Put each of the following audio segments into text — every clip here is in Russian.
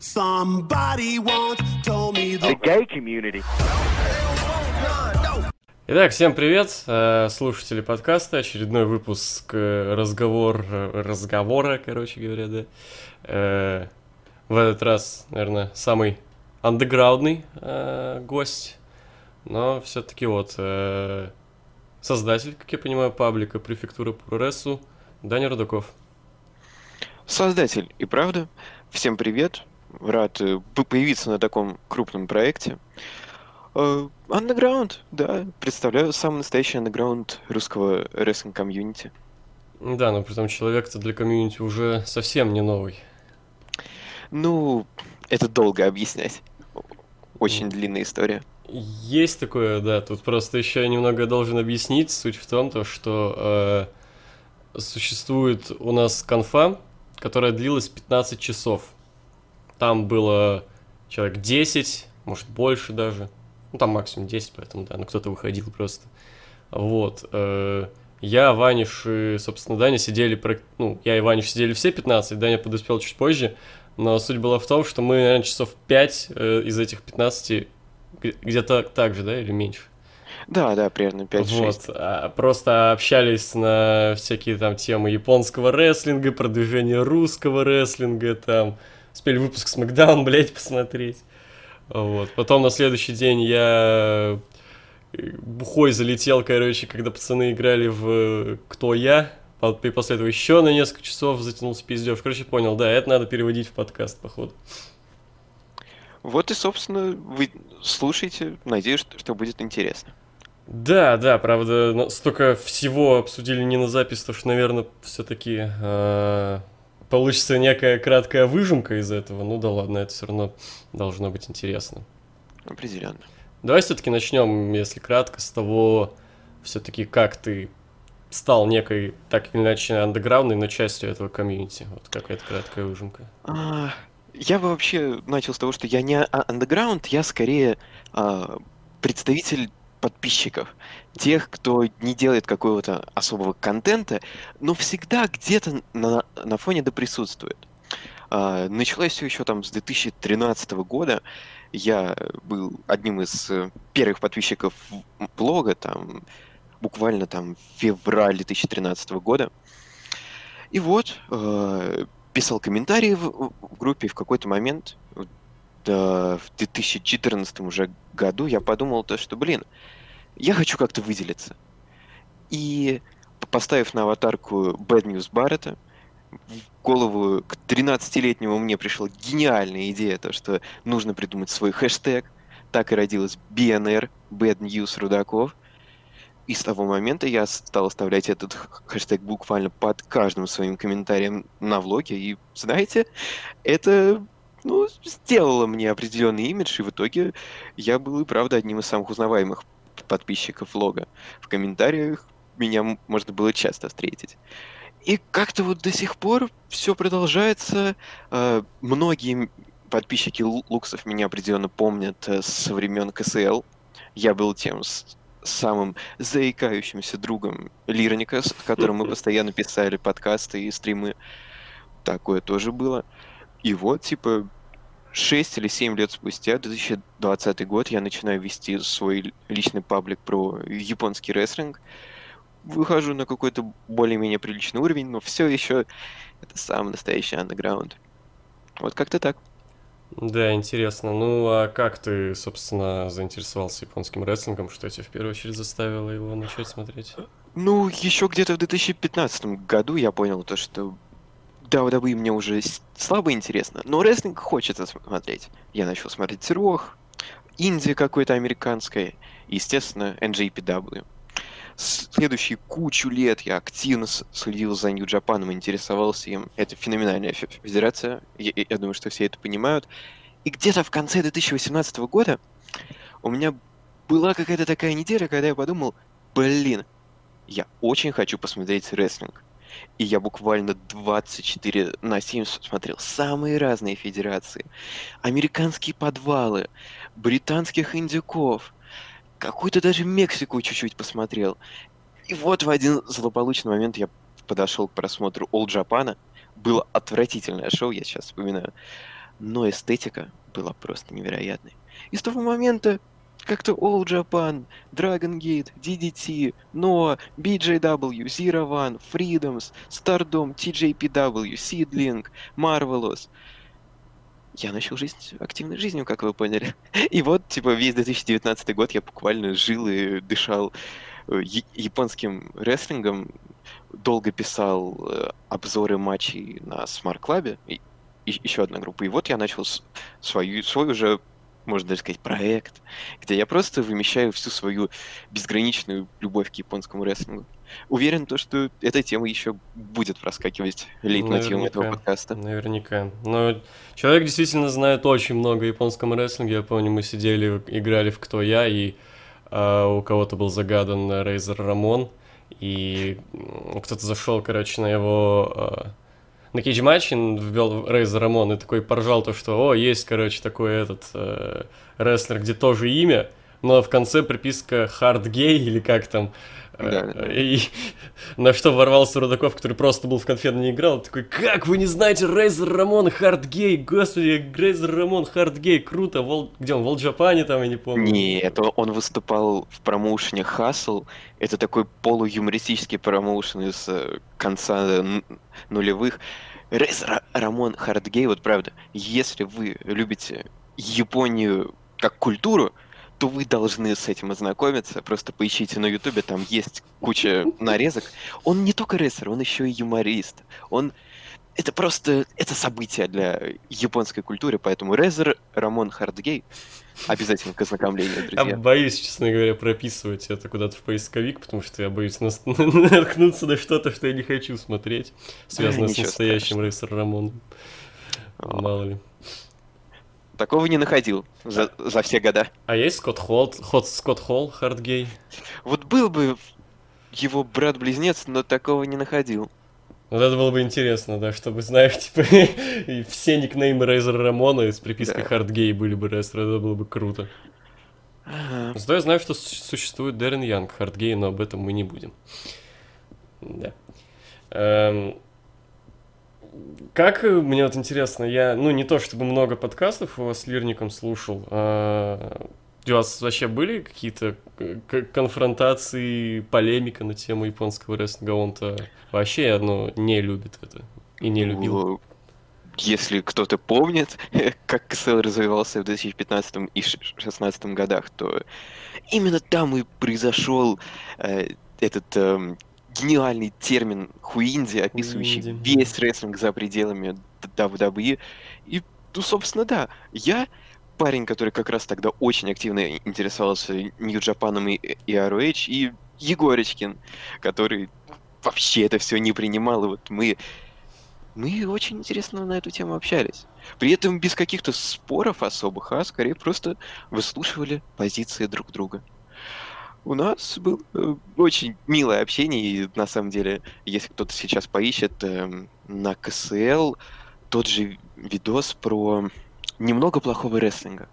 Итак, всем привет, слушатели подкаста, очередной выпуск разговора, короче говоря, да. В этот раз, наверное, самый андеграундный гость, но все-таки вот создатель, как я понимаю, паблика «Префектура Прорессу» Даня Рудаков. Создатель, и правда. Всем привет. Рад появиться на таком крупном проекте. Underground, да, представляю самый настоящий underground русского рестлинг-комьюнити. Да, но при этом человек-то для комьюнити уже совсем не новый. Ну, это долго объяснять. Очень длинная история. Есть такое, да. Тут просто еще немного должен объяснить. Суть в том, то, что существует у нас конфа, которая длилась 15 часов. Там было человек 10, может, больше даже. Ну, там максимум 10, поэтому, да, ну, кто-то выходил просто. Вот. Я, Ваниш и, собственно, Даня сидели... Ну, я и Ваниш сидели все 15, Даня подоспел чуть позже. Но суть была в том, что мы, наверное, часов 5 из этих 15 где-то так же, да, или меньше? Да, примерно 5-6. Вот, просто общались на всякие там темы японского рестлинга, продвижения русского рестлинга, там, успели выпуск Smackdown, блять, посмотреть. Вот, потом на следующий день я бухой залетел, короче, когда пацаны играли в «Кто я?», и после этого еще на несколько часов затянулся пиздёж. Короче, понял, да, это надо переводить в подкаст, походу. Вот и, собственно, вы слушаете, надеюсь, что будет интересно. Да, правда, столько всего обсудили не на запись, потому что, наверное, все-таки получится некая краткая выжимка из этого. Ну да ладно, это все равно должно быть интересно. Определенно. Давай все-таки начнем, если кратко, с того, все-таки, как ты стал некой, так или иначе, андеграундной, но частью этого комьюнити. Вот какая-то краткая выжимка. Я бы вообще начал с того, что я не андеграунд, я скорее представитель подписчиков, тех, кто не делает какого-то особого контента, но всегда где-то на фоне да присутствует. Началось все еще там с 2013 года. Я был одним из первых подписчиков блога, там, буквально там февраль 2013 года. И вот писал комментарии в группе, в какой-то момент, в 2014 уже году, я подумал, то, что, я хочу как-то выделиться. И, поставив на аватарку Bad News Barrett, в голову к 13-летнему мне пришла гениальная идея, то, что нужно придумать свой хэштег. Так и родилась BNR, Bad News Рудаков. И с того момента я стал оставлять этот хэштег буквально под каждым своим комментарием на влоге. И, знаете, это, сделало мне определенный имидж, и в итоге я был и правда одним из самых узнаваемых подписчиков влога. В комментариях меня можно было часто встретить. И как-то вот до сих пор все продолжается. Многие подписчики луксов меня определенно помнят со времен КСЛ. Я был тем самым заикающимся другом Лирника, с которым мы постоянно писали подкасты и стримы. Такое тоже было. И вот, 6 или 7 лет спустя, 2020 год, я начинаю вести свой личный паблик про японский рестлинг. Выхожу на какой-то более-менее приличный уровень, но все еще это самый настоящий андеграунд. Вот как-то так. Да, интересно. Ну, а как ты, собственно, заинтересовался японским рестлингом? Что тебя в первую очередь заставило его начать смотреть? Ну, еще где-то в 2015 году я понял то, что WWE мне уже слабо интересно, но рестлинг хочется смотреть. Я начал смотреть рох, инди какой-то американской, и, естественно, NJPW. Следующие кучу лет я активно следил за New Japan, интересовался им. Это феноменальная федерация, я думаю, что все это понимают. И где-то в конце 2018 года у меня была какая-то такая неделя, когда я подумал, я очень хочу посмотреть рестлинг. И я буквально 24/7 смотрел самые разные федерации. Американские подвалы, британских индюков, какую-то даже Мексику чуть-чуть посмотрел. И вот в один злополучный момент я подошел к просмотру All Japan. Было отвратительное шоу, я сейчас вспоминаю. но эстетика была просто невероятной. И с того момента как-то All Japan, Dragon Gate, DDT, Noah, BJW, Zero One, Freedoms, Stardom, TJPW, Seedling, Marvelous. Я начал жить активной жизнью, как вы поняли. И вот, типа, весь 2019 год я буквально жил и дышал японским рестлингом, долго писал обзоры матчей на Smart Club, и еще одна группа. И вот я начал свой уже, можно даже сказать, проект, где я просто вымещаю всю свою безграничную любовь к японскому рестлингу. Уверен, то, что эта тема еще будет проскакивать лейтмотивом этого подкаста. Наверняка. Но человек действительно знает очень много о японском рестлинге. Я помню, мы сидели, играли в «Кто я», и у кого-то был загадан Рейзер Рамон, и кто-то зашел, короче, на его... на кейдж-матче ввел Рейзер Рамон и такой поржал то, что, о, есть, короче, такой этот рестлер, где тоже имя, но в конце приписка «Хардгей» или как там. И на что ворвался Рудаков, который просто был в конфе, не играл, такой, как вы не знаете Рейзер Рамон Хардгей, господи, Рейзер Рамон Хардгей, круто, где он, в All Japan там, я не помню. Нет, он выступал в промоушене Hustle, это такой полуюмористический промоушен из конца нулевых. Рейзер Рамон Хардгей, вот правда, если вы любите Японию как культуру, то вы должны с этим ознакомиться, просто поищите на ютубе, там есть куча нарезок. Он не только рестлер, он еще и юморист. Он... Это просто... Это событие для японской культуры, поэтому Рейзер Рамон Хардгей обязательно к ознакомлению, друзья. Я боюсь, честно говоря, прописывать это куда-то в поисковик, потому что я боюсь наткнуться на что-то, что я не хочу смотреть, связанное с настоящим Рейзер Рамоном. Мало ли. Такого не находил за все года. А есть Скотт Холл, Хардгей? Вот был бы его брат-близнец, но такого не находил. Вот это было бы интересно, да, чтобы, знаешь, типа, все никнеймы Рейзера Рамона с припиской Хардгей были бы рестлеры, это было бы круто. Ага. Зато я знаю, что существует Дэрин Янг, Хардгей, но об этом мы не будем. Да. Как, мне вот интересно, я, не то чтобы много подкастов у вас с Лирником слушал, у вас вообще были какие-то конфронтации, полемика на тему японского рестлинга? Он-то вообще не любит это и не любил. Если кто-то помнит, как КСЛ развивался в 2015 и 2016 годах, то именно там и произошел этот... гениальный термин хуинди, описывающий весь рестлинг за пределами WWE. И, собственно, да, я парень, который как раз тогда очень активно интересовался Нью-Джапаном и ROH, и Егоречкин, который вообще это все не принимал, и вот мы очень интересно на эту тему общались. При этом без каких-то споров особых, а скорее просто выслушивали позиции друг друга. У нас было очень милое общение, и на самом деле, если кто-то сейчас поищет на КСЛ, тот же видос про немного плохого рестлинга.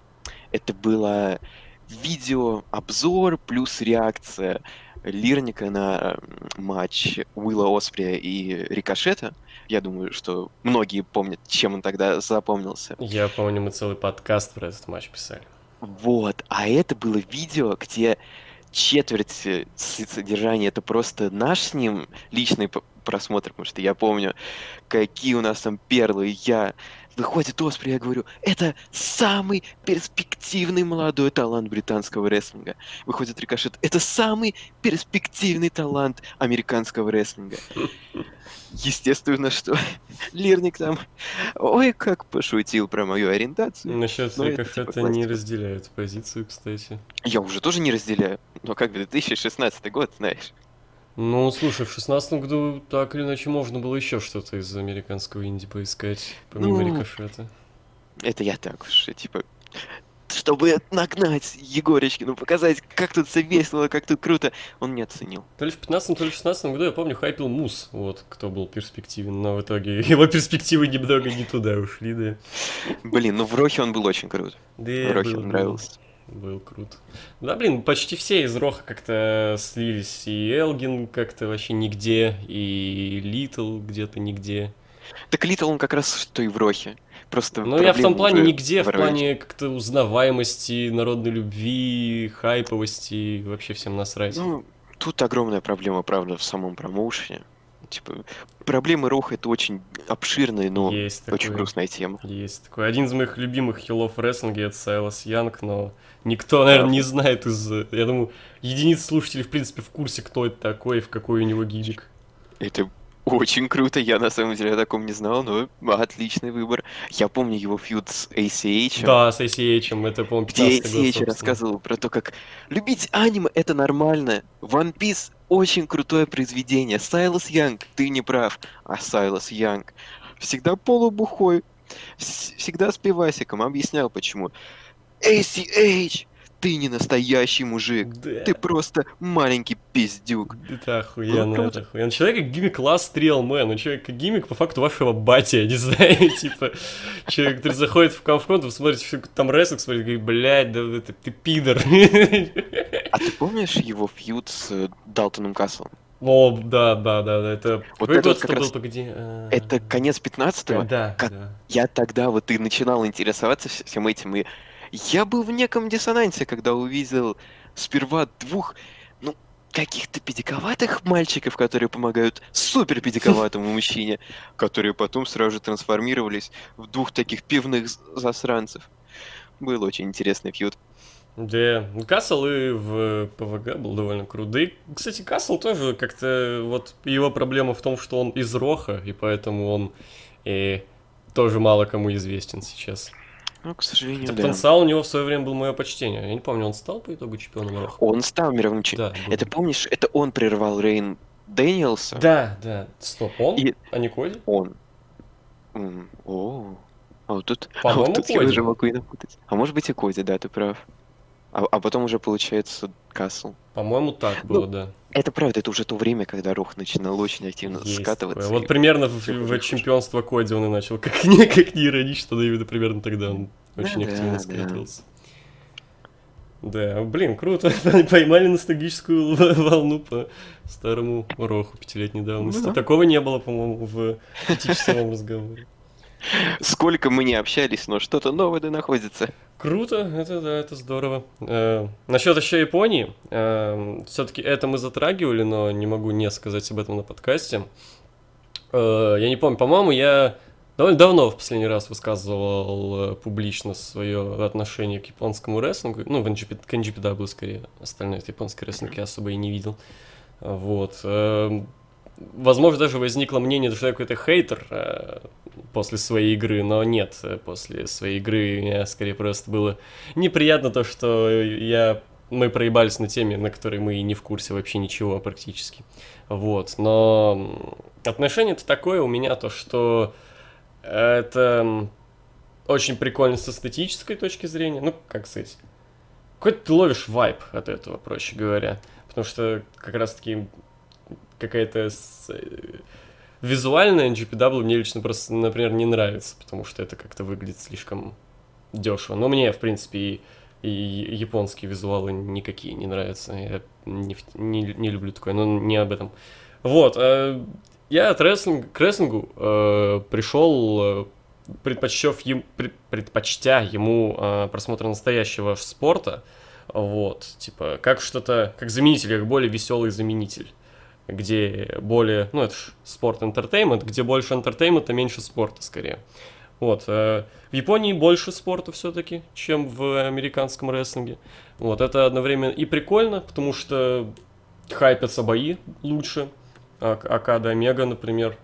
Это было видеообзор плюс реакция Лирника на матч Уилла Оспрея и Рикошета. Я думаю, что многие помнят, чем он тогда запомнился. Я помню, мы целый подкаст про этот матч писали. Вот, а это было видео, где... четверть содержания — это просто наш с ним личный просмотр, потому что я помню, какие у нас там перлы. Выходит Оспри, я говорю, это самый перспективный молодой талант британского рестлинга. Выходит Рикошет, это самый перспективный талант американского рестлинга. Естественно, что Лирник там, ой, как пошутил про мою ориентацию. Насчет Рикошета типа не разделяют позицию, кстати. Я уже тоже не разделяю, но как 2016 год, знаешь. Ну, слушай, в 2016 году так или иначе можно было еще что-то из американского инди поискать, помимо Рикошета. Это я так уж, типа, чтобы нагнать Егоречкину, показать, как тут все весело, как тут круто, он не оценил. То ли в 2015, то ли в 2016 году, я помню, хайпил Мус, вот, кто был перспективен, но в итоге его перспективы немного не туда ушли, да. Блин, ну в Рохе он был очень крут, да, в Рохе он нравился. Был круто. Да, блин, почти все из Роха как-то слились. И Элгин как-то вообще нигде, и Литл где-то нигде. Так Литл он как раз что и в Рохе. Просто ну я в том плане нигде, в плане как-то узнаваемости, народной любви, хайповости, вообще всем насрать. Ну, тут огромная проблема, правда, в самом промоушене. Типа, проблемы Роха — это очень обширная, но есть очень такой, грустная тема. Есть такой. Один из моих любимых хилов в рестлинге — это Сайлас Янг, но никто, наверное, не знает из... Я думаю, единиц слушателей, в принципе, в курсе, кто это такой и в какой у него гидик. Это очень круто. Я, на самом деле, о таком не знал, но отличный выбор. Я помню его фьюд с ACH. Да, с ACH. Это, по-моему, 15-й год, собственно. Где ACH рассказывал про то, как любить аниме — это нормально. One Piece — очень крутое произведение. Сайлас Янг, ты не прав. А Сайлас Янг всегда полубухой, всегда с пивасиком. Объяснял, почему. ACH, ты не настоящий мужик. Да. Ты просто маленький пиздюк. Это охуенно, это охуенно. Человек как гиммик Last Real Man. Он человек как гиммик по факту вашего батя, не знаю, типа. Человек, который заходит в конфронт, вы смотрите, там рестлинг, смотрит, говорит, блядь, да ты пидор. А ты помнишь его фьюд с Далтоном Каслом? О, да, это... Вот это вот как раз... Это конец 15-го? Да. Я тогда вот и начинал интересоваться всем этим, и я был в неком диссонансе, когда увидел сперва двух, ну, каких-то педиковатых мальчиков, которые помогают супер педиковатому мужчине, которые потом сразу же трансформировались в двух таких пивных засранцев. Был очень интересный фьюд. Да, Касл и в ПВГ был довольно крут. Да и, кстати, Касл тоже как-то... Вот его проблема в том, что он из Роха, и поэтому он тоже мало кому известен сейчас. Ну, к сожалению, хотя да. Потенциал у него в свое время был мое почтение. Я не помню, он стал по итогу чемпионом Роха? Он стал мировым чемпионом. Да, это, помнишь, это он прервал Рейн Дэниелса? Да. Стоп, он? И... А не Коди? Он. А вот тут... По-моему, вот тут Коди. Я уже могу и напутать. А может быть и Коди, да, ты прав. А потом уже, получается, Касл. По-моему, так было, ну, да. Это правда, это уже то время, когда Рох начинал очень активно скатываться. Вот примерно в чемпионство Коди он и начал. Как не иронично, но именно примерно тогда он очень активно скатывался. Да, блин, круто. Поймали ностальгическую волну по старому Роху пятилетней давности. Такого не было, по-моему, в пятичасовом разговоре. Сколько мы не общались, но что-то новое да находится. Круто, это да, это здорово. Насчет еще Японии, все-таки это мы затрагивали, но не могу не сказать об этом на подкасте. Я не помню, по-моему, я довольно давно в последний раз высказывал публично свое отношение к японскому рестлингу, ну, к NGPW скорее, остальное это японский рестлинг я особо и не видел. Вот. Возможно, даже возникло мнение, что я какой-то хейтер после своей игры, но нет, после своей игры мне скорее просто было неприятно то, что мы проебались на теме, на которой мы не в курсе вообще ничего практически. Вот, но отношение-то такое у меня, то, что это очень прикольно с эстетической точки зрения, ну, как сказать, какой-то ты ловишь вайб от этого, проще говоря, потому что как раз-таки... Какая-то визуальная NGPW мне лично просто, например, не нравится, потому что это как-то выглядит слишком дешево. Но мне, в принципе, и японские визуалы никакие не нравятся. Я не люблю такое, но не об этом. Вот. Я к рестлингу пришел, предпочтя ему просмотр настоящего спорта. Вот. Типа, как что-то, как заменитель, как более веселый заменитель. Где более, ну это же спорт-энтертеймент, где больше энтертеймента, меньше спорта скорее. Вот, в Японии больше спорта все-таки, чем в американском рестлинге. Вот, это одновременно и прикольно, потому что хайпятся бои лучше, Акада Омега, например,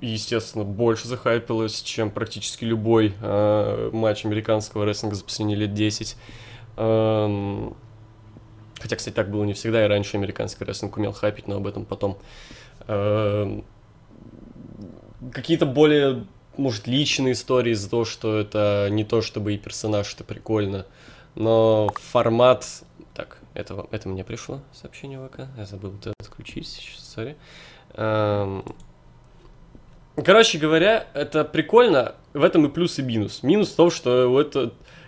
естественно, больше захайпилась, чем практически любой матч американского рестлинга за последние лет 10. Хотя, кстати, так было не всегда, и раньше американский рестлинг умел хайпить, но об этом потом. Какие-то более, может, личные истории из-за того, что это не то, чтобы и персонаж, это прикольно, но формат... Так, это мне пришло сообщение в ВК, я забыл это отключить, сори. Короче говоря, это прикольно, в этом и плюс, и минус. Минус в том, что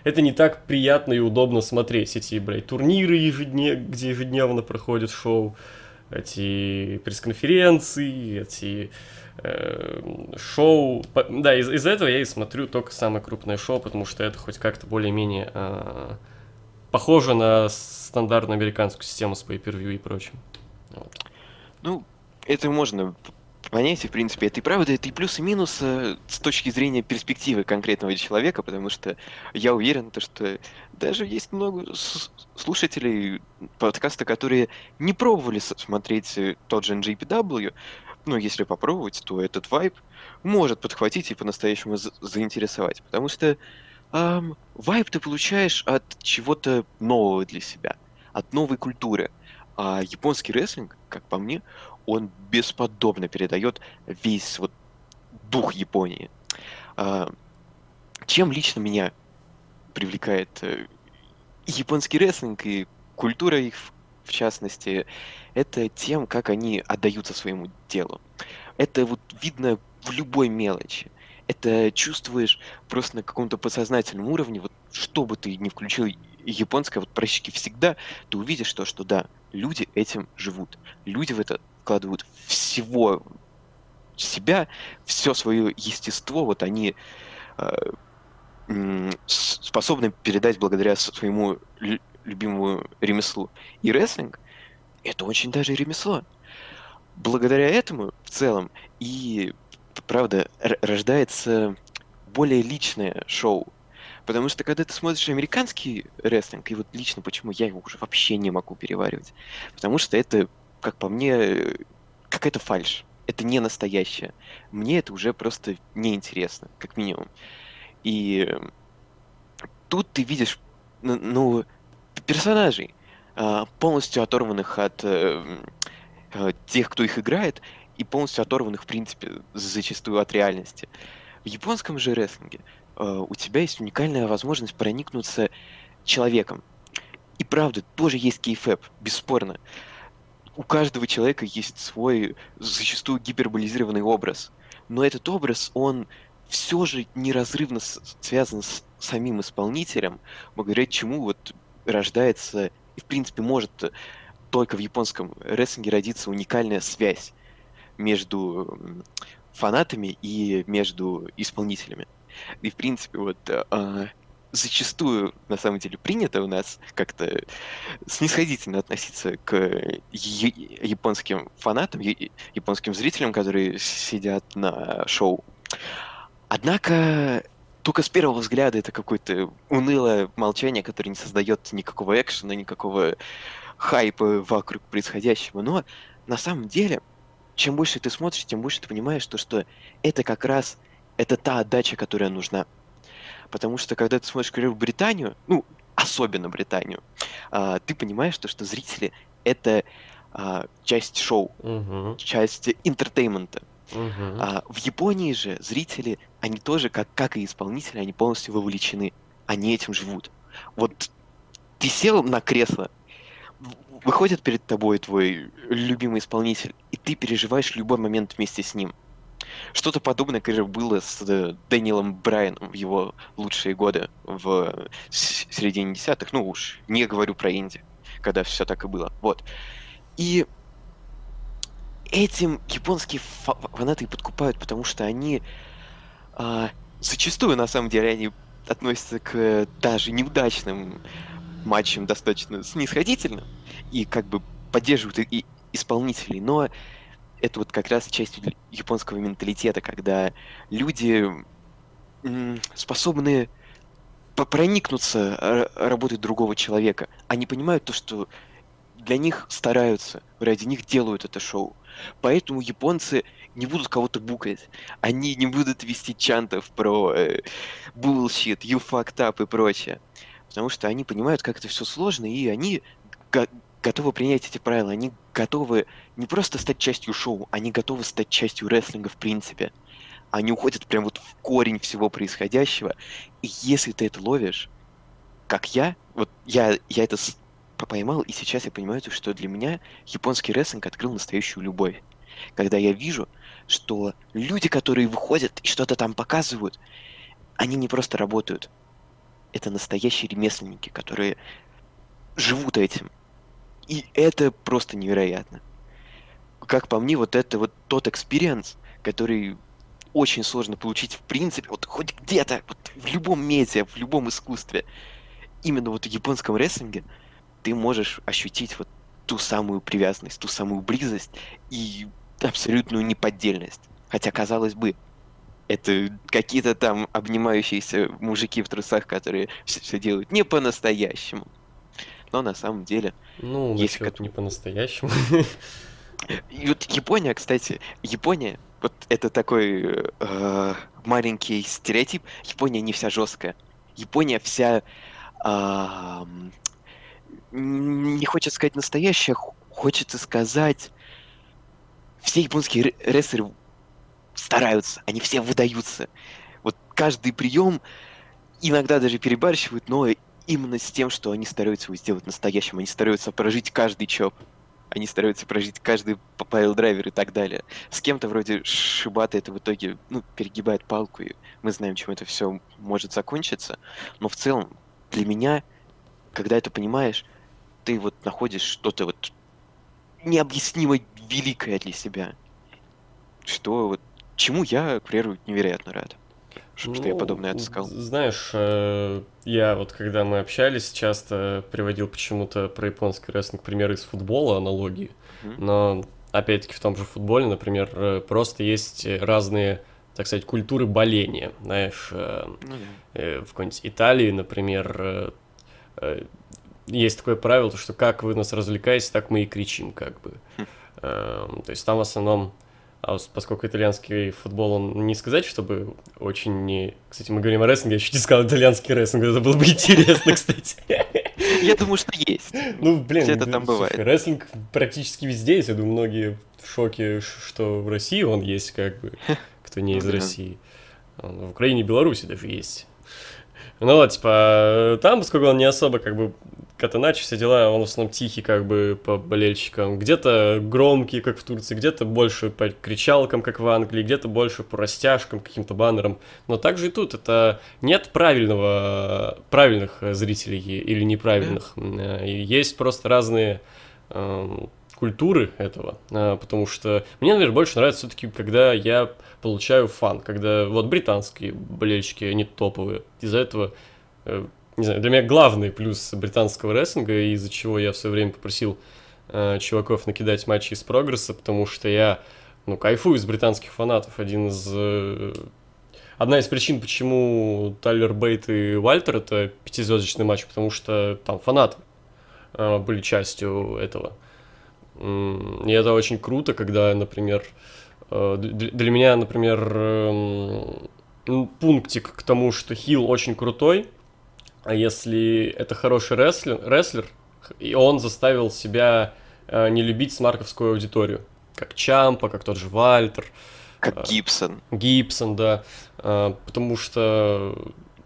это не так приятно и удобно смотреть, эти, блядь, турниры, где ежедневно проходят шоу. эти пресс-конференции, эти шоу. Да, из-за этого я и смотрю только самое крупное шоу, потому что это хоть как-то более-менее похоже на стандартную американскую систему с pay-per-view и прочим. Вот. Ну, это можно понять, в принципе. Это и правда, это и плюс, и минус с точки зрения перспективы конкретного человека, потому что я уверен, что даже есть много слушателей подкаста, которые не пробовали смотреть тот же NJPW, но если попробовать, то этот вайб может подхватить и по-настоящему заинтересовать, потому что вайб ты получаешь от чего-то нового для себя, от новой культуры. А японский рестлинг, как по мне, он бесподобно передает весь вот дух Японии. Чем лично меня привлекает японский рестлинг и культура их, в частности, это тем, как они отдаются своему делу. Это вот видно в любой мелочи. Это чувствуешь просто на каком-то подсознательном уровне. Вот что бы ты ни включил японское, вот практически всегда ты увидишь то, что да, люди этим живут. Люди в это вкладывают всего себя, все свое естество. Вот они способны передать благодаря своему любимому ремеслу. И рестлинг — это очень даже ремесло. Благодаря этому в целом и, правда, рождается более личное шоу. Потому что, когда ты смотришь американский рестлинг, и вот лично почему я его уже вообще не могу переваривать, потому что это, как по мне, какая-то фальшь. Это не настоящее. Мне это уже просто неинтересно, как минимум. И тут ты видишь, ну, персонажей, полностью оторванных от тех, кто их играет, и полностью оторванных, в принципе, зачастую от реальности. В японском же рестлинге у тебя есть уникальная возможность проникнуться человеком. И правда, тоже есть кейфэб, бесспорно. У каждого человека есть свой, зачастую, гиперболизированный образ. Но этот образ, он все же неразрывно связан с самим исполнителем, благодаря чему вот рождается, и в принципе может только в японском рестлинге родиться уникальная связь между фанатами и между исполнителями. И в принципе вот зачастую на самом деле принято у нас как-то снисходительно относиться к японским фанатам, японским зрителям, которые сидят на шоу. Однако только с первого взгляда это какое-то унылое молчание, которое не создает никакого экшена, никакого хайпа вокруг происходящего. Но на самом деле, чем больше ты смотришь, тем больше ты понимаешь, что это как раз это та отдача, которая нужна. Потому что, когда ты смотришь в Британию, ну, особенно Британию, ты понимаешь, что зрители — это часть шоу, часть интертеймента. В Японии же зрители, они тоже, как и исполнители, они полностью вовлечены. Они этим живут. Вот ты сел на кресло, выходит перед тобой твой любимый исполнитель, и ты переживаешь любой момент вместе с ним. Что-то подобное, конечно, было с Дэниелом Брайаном в его лучшие годы в середине десятых. Ну уж, не говорю про Инди, когда все так и было. Вот. И этим японские фанаты подкупают, потому что они зачастую, на самом деле, они относятся к даже неудачным матчам достаточно снисходительно и как бы поддерживают и исполнителей, но это вот как раз часть японского менталитета, когда люди способны проникнуться работой другого человека. Они понимают то, что для них стараются, ради них делают это шоу. Поэтому японцы не будут кого-то букать. Они не будут вести чантов про bullshit, you fucked up и прочее. Потому что они понимают, как это все сложно, и они готовы принять эти правила. Они готовы не просто стать частью шоу, они готовы стать частью рестлинга в принципе. Они уходят прям вот в корень всего происходящего. И если ты это ловишь, как я, вот я это поймал, и сейчас я понимаю, что для меня японский рестлинг открыл настоящую любовь. Когда я вижу, что люди, которые выходят и что-то там показывают, они не просто работают. Это настоящие ремесленники, которые живут этим. И это просто невероятно. как по мне, вот это вот тот экспириенс, который очень сложно получить в принципе, вот хоть где-то, вот в любом медиа, в любом искусстве. Именно вот в японском рестлинге ты можешь ощутить вот ту самую привязанность, ту самую близость и абсолютную неподдельность. Хотя, казалось бы, это какие-то там обнимающиеся мужики в трусах, которые все делают не по-настоящему. Но на самом деле... Ну, если как... не по-настоящему. И вот Япония, кстати, Япония, вот это такой маленький стереотип, Япония не вся жесткая. Япония вся, не хочется сказать настоящая, хочется сказать, все японские рестлеры стараются, они все выдаются. Вот каждый прием иногда даже перебарщивают, но именно с тем, что они стараются его сделать настоящим, они стараются прожить каждый чоп. Они стараются прожить каждый пайл-драйвер и так далее. С кем-то вроде Шибата это в итоге, ну, перегибает палку, и мы знаем, чем это все может закончиться. Но в целом, для меня, когда это понимаешь, ты вот находишь что-то вот необъяснимо великое для себя. Что вот, чему я, к примеру, невероятно рад. Что я подобное отыскал. Знаешь, я вот когда мы общались, часто приводил почему-то про японский рестлинг примеры из футбола, аналогии. Но опять-таки в том же футболе, например, просто есть разные, так сказать, культуры боления. Знаешь, в какой-нибудь Италии, например, есть такое правило, что как вы нас развлекаете, так мы и кричим, как бы. То есть там в основном... А поскольку итальянский футбол, он не сказать, чтобы очень не... Кстати, мы говорим о рестлинге, я чуть не сказал итальянский рестлинг, это было бы интересно, кстати. Я думаю, что есть. Ну, блин, это там бывает. Рестлинг практически везде есть, я думаю, многие в шоке, что в России он есть, как бы, кто не из России. В Украине и Беларуси даже есть. Ну вот, типа, там, поскольку он не особо, как бы, катаначи, все дела, он в основном тихий, как бы, по болельщикам. Где-то громкий, как в Турции, где-то больше по кричалкам, как в Англии, где-то больше по растяжкам, каким-то баннерам. Но также и тут это нет правильных зрителей или неправильных. Есть просто разные культуры этого, потому что мне, наверное, больше нравится все-таки, когда я получаю фан, когда вот британские болельщики, они топовые, из-за этого, не знаю, для меня главный плюс британского рестлинга, из-за чего я все время попросил чуваков накидать матчи из прогресса, потому что я, ну, кайфую из британских фанатов, одна из причин, почему Тайлер Бейт и Вальтер — это 5-звездочный матч, потому что там фанаты были частью этого. И это очень круто, когда, например, для меня, например, пунктик к тому, что хил очень крутой, а если это хороший рестлер, и он заставил себя не любить смарковскую аудиторию, как Чампа, как тот же Вальтер. Как Гибсон. Гибсон, да. Потому что,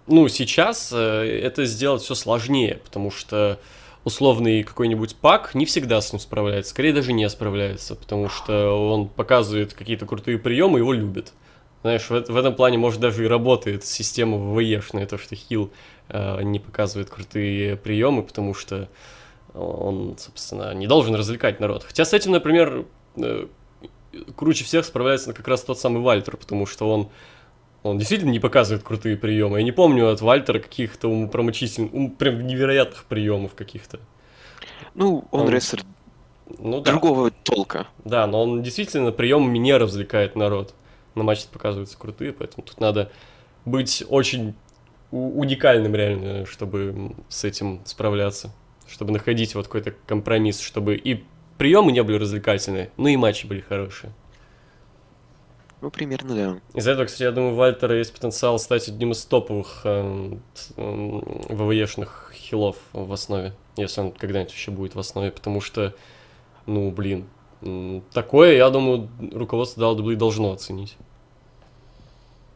ну, сейчас это сделать все сложнее, потому что условный какой-нибудь пак не всегда с ним справляется, скорее даже не справляется, потому что он показывает какие-то крутые приемы, его любят. Знаешь, в этом плане, может, даже и работает система ВВЕшная, то, что хил не показывает крутые приемы, потому что он, собственно, не должен развлекать народ. Хотя с этим, например, круче всех справляется как раз тот самый Вальтер, потому что он действительно не показывает крутые приемы. Я не помню от Вальтера каких-то прям невероятных приемов каких-то. Ну, он рестлер, ну, другого толка. Да, но он действительно приемами не развлекает народ. На матче показываются крутые, поэтому тут надо быть очень уникальным реально, чтобы с этим справляться. Чтобы находить вот какой-то компромисс, чтобы и приемы не были развлекательные, но и матчи были хорошие. Ну, примерно, да. Из-за этого, кстати, я думаю, у Вальтера есть потенциал стать одним из топовых ВВЕшных хилов в основе, если он когда-нибудь еще будет в основе, потому что, ну, блин, такое, я думаю, руководство WWE должно оценить.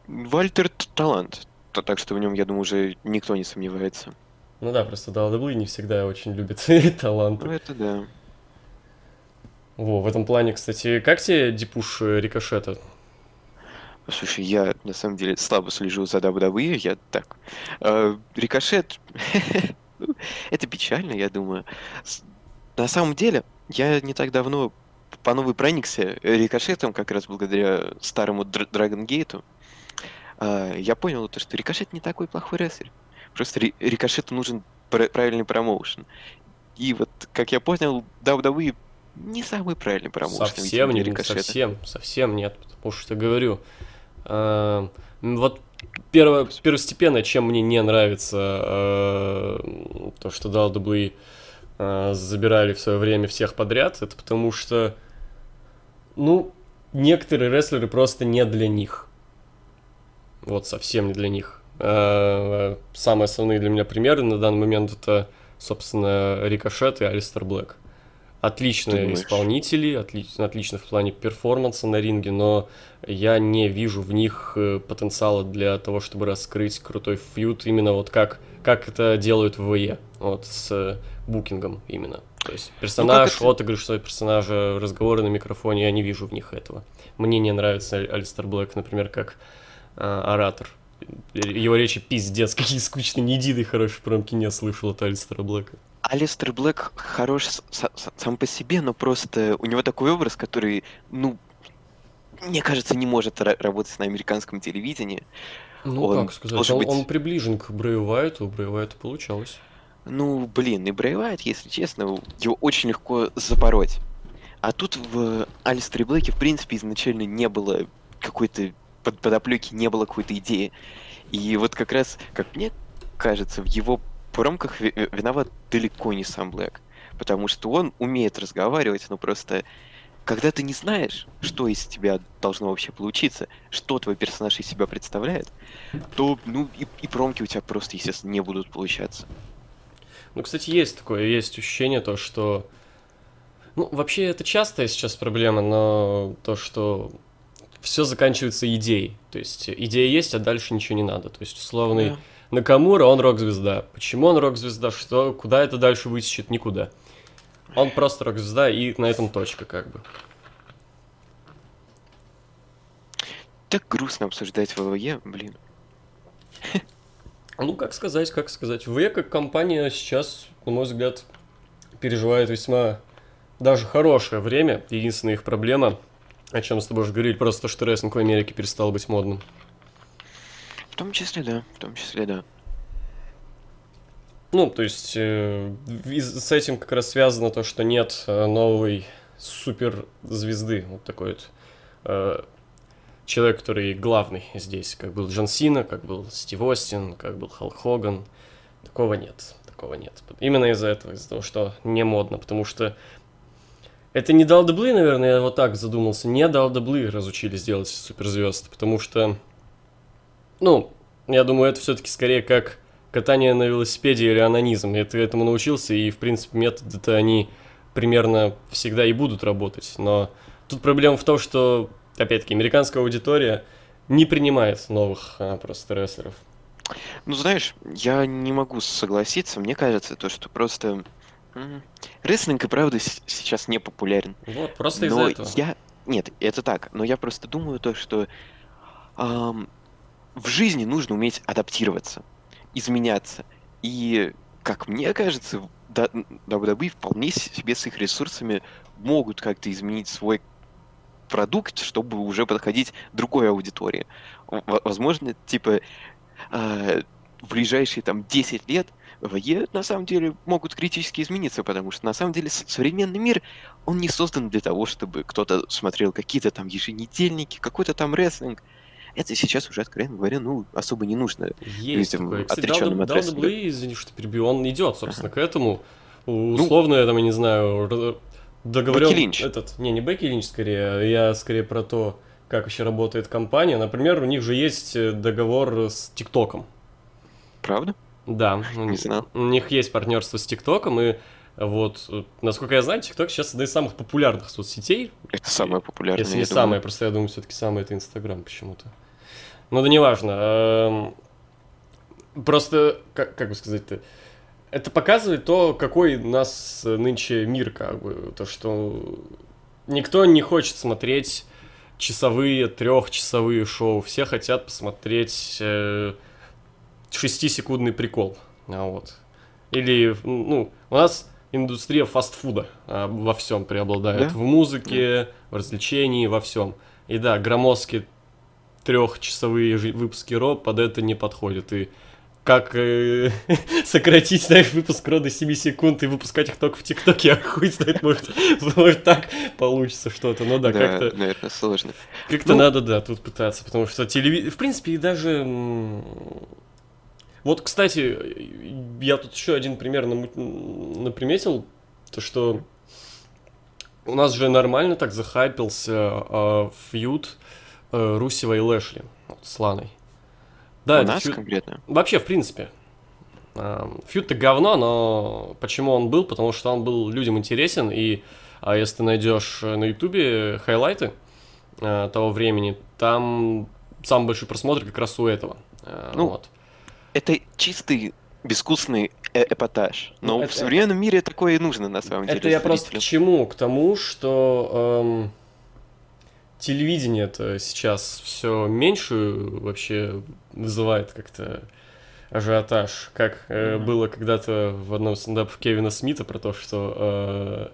Вальтер — талант, так что в нем, я думаю, уже никто не сомневается. Ну да, просто WWE не всегда очень любит таланты. Ну, это да. Во, в этом плане, кстати, как тебе дипуш Рикошета? Слушай, я на самом деле слабо слежу за WWE, я так... Рикошет... Это печально, я думаю. На самом деле, я не так давно по новой проникся Рикошетом, как раз благодаря старому Dragon Gate, я понял, что Рикошет не такой плохой рестлер. Просто Рикошету нужен правильный промоушен. И вот, как я понял, WWE не самый правильный промоушен. Совсем не, совсем нет, потому что говорю. Вот первостепенно, чем мне не нравится то, что WWE забирали в свое время всех подряд, это потому что, ну, некоторые рестлеры просто не для них. Вот совсем не для них. Самые основные для меня примеры на данный момент это, собственно, Рикошет и Алистер Блэк. Отличные исполнители, отлично в плане перформанса на ринге, но я не вижу в них потенциала для того, чтобы раскрыть крутой фьюд, именно вот как это делают в ВВЕ, вот с букингом именно. То есть персонаж, ну, отыгрыш своего персонажа, разговоры на микрофоне, я не вижу в них этого. Мне не нравится Алистер Блэк, например, как оратор. Его речи пиздец, какие скучные, ни единой хорошей промки не слышал от Алистера Блэка. Алистер Блэк хорош сам по себе, но просто у него такой образ, который, ну, мне кажется, не может работать на американском телевидении. Ну, он, как сказать, он приближен к Брэю Вайту, у Брэя Вайта получалось. Ну, блин, и Брэй Вайт, если честно, его очень легко запороть. А тут в Алистере Блэке, в принципе, изначально не было какой-то подоплеки, не было какой-то идеи. И вот как раз, как мне кажется, в его промках виноват далеко не сам Блэк, потому что он умеет разговаривать, но просто когда ты не знаешь, что из тебя должно вообще получиться, что твой персонаж из себя представляет, то, ну, и промки у тебя просто, естественно, не будут получаться. Ну, кстати, есть такое, есть ощущение то, что... Ну, вообще, это частая сейчас проблема, но то, что все заканчивается идеей. То есть, идея есть, а дальше ничего не надо. То есть, условный Накамура, он рок-звезда. Почему он рок-звезда? Что, куда это дальше вытечет? Никуда. Он просто рок-звезда, и на этом точка, как бы. Так грустно обсуждать ВВЕ, блин. Ну, как сказать. ВВЕ как компания сейчас, на мой взгляд, переживает весьма даже хорошее время. Единственная их проблема, о чем с тобой же говорили, просто то, что рестлинг в Америке перестал быть модным. В том числе, да. Ну, то есть, с этим как раз связано то, что нет новой суперзвезды. Вот такой вот человек, который главный здесь. Как был Джон Сина, как был Стив Остин, как был Халк Хоган. Такого нет. Именно из-за этого, из-за того, что не модно. Потому что это не Далдаблы, наверное, я вот так задумался. Не Далдаблы разучились делать суперзвезд. Потому что, ну, я думаю, это все-таки скорее как катание на велосипеде или анонизм. Я этому научился, и, в принципе, методы-то они примерно всегда и будут работать. Но тут проблема в том, что, опять-таки, американская аудитория не принимает новых просто рестлеров. Ну, знаешь, я не могу согласиться. Мне кажется, то, что просто рестлинг и правда сейчас не популярен. Вот, просто из-за этого. Нет, это так. Но я просто думаю то, что в жизни нужно уметь адаптироваться, изменяться. И, как мне кажется, WWE вполне себе с их ресурсами могут как-то изменить свой продукт, чтобы уже подходить другой аудитории. Возможно, типа, в ближайшие там 10 лет ВВЕ на самом деле могут критически измениться, потому что на самом деле современный мир, он не создан для того, чтобы кто-то смотрел какие-то там еженедельники, какой-то там рестлинг. Это сейчас уже, откровенно говоря, ну, особо не нужно людям, отреченным от рестлинга. Дал, извини, что перебью, он идет, собственно, к этому. Условно, я там, я не знаю, договорен... Бекки Линч. Не Бекки Линч, скорее. Я скорее про то, как вообще работает компания. Например, у них же есть договор с ТикТоком. Правда? Да. Не знал. У них есть партнерство с ТикТоком, и вот, насколько я знаю, ТикТок сейчас одна из самых популярных соцсетей. Это самая популярная, если не самая, просто я думаю, все-таки самая это Инстаграм почему-то. Ну да неважно. Просто, как бы сказать-то, это показывает то, какой у нас нынче мир, как бы. То, что никто не хочет смотреть часовые, трехчасовые шоу. Все хотят посмотреть 6-секундный прикол. Вот. Или, ну, у нас индустрия фастфуда во всем преобладает. Да? В музыке, да, в развлечении, во всем. И да, громоздкие трехчасовые выпуски Ро под это не подходят. И как сократить, знаешь, выпуск Ро до 7 секунд и выпускать их только в ТикТоке, а хуй знает, может так получится что-то. Но да, как-то... наверное, сложно. Как-то надо, да, тут пытаться, потому что телевизор... В принципе, и даже... Вот, кстати, я тут еще один пример наприметил, то что у нас же нормально так захайпился фьюд Русева и Лэшли с Ланой. Да, у нас фьюд... конкретно? Вообще, в принципе. Фьюд-то говно, но почему он был? Потому что он был людям интересен, и если ты найдешь на Ютубе хайлайты того времени, там самый большой просмотр как раз у этого. Ну, вот. Это чистый, безвкусный эпатаж. Но в современном мире такое и нужно, на самом деле. Это я просто к чему? К тому, что телевидение-то сейчас все меньше вообще вызывает как-то ажиотаж. Как было когда-то в одном стендапе Кевина Смита про то, что...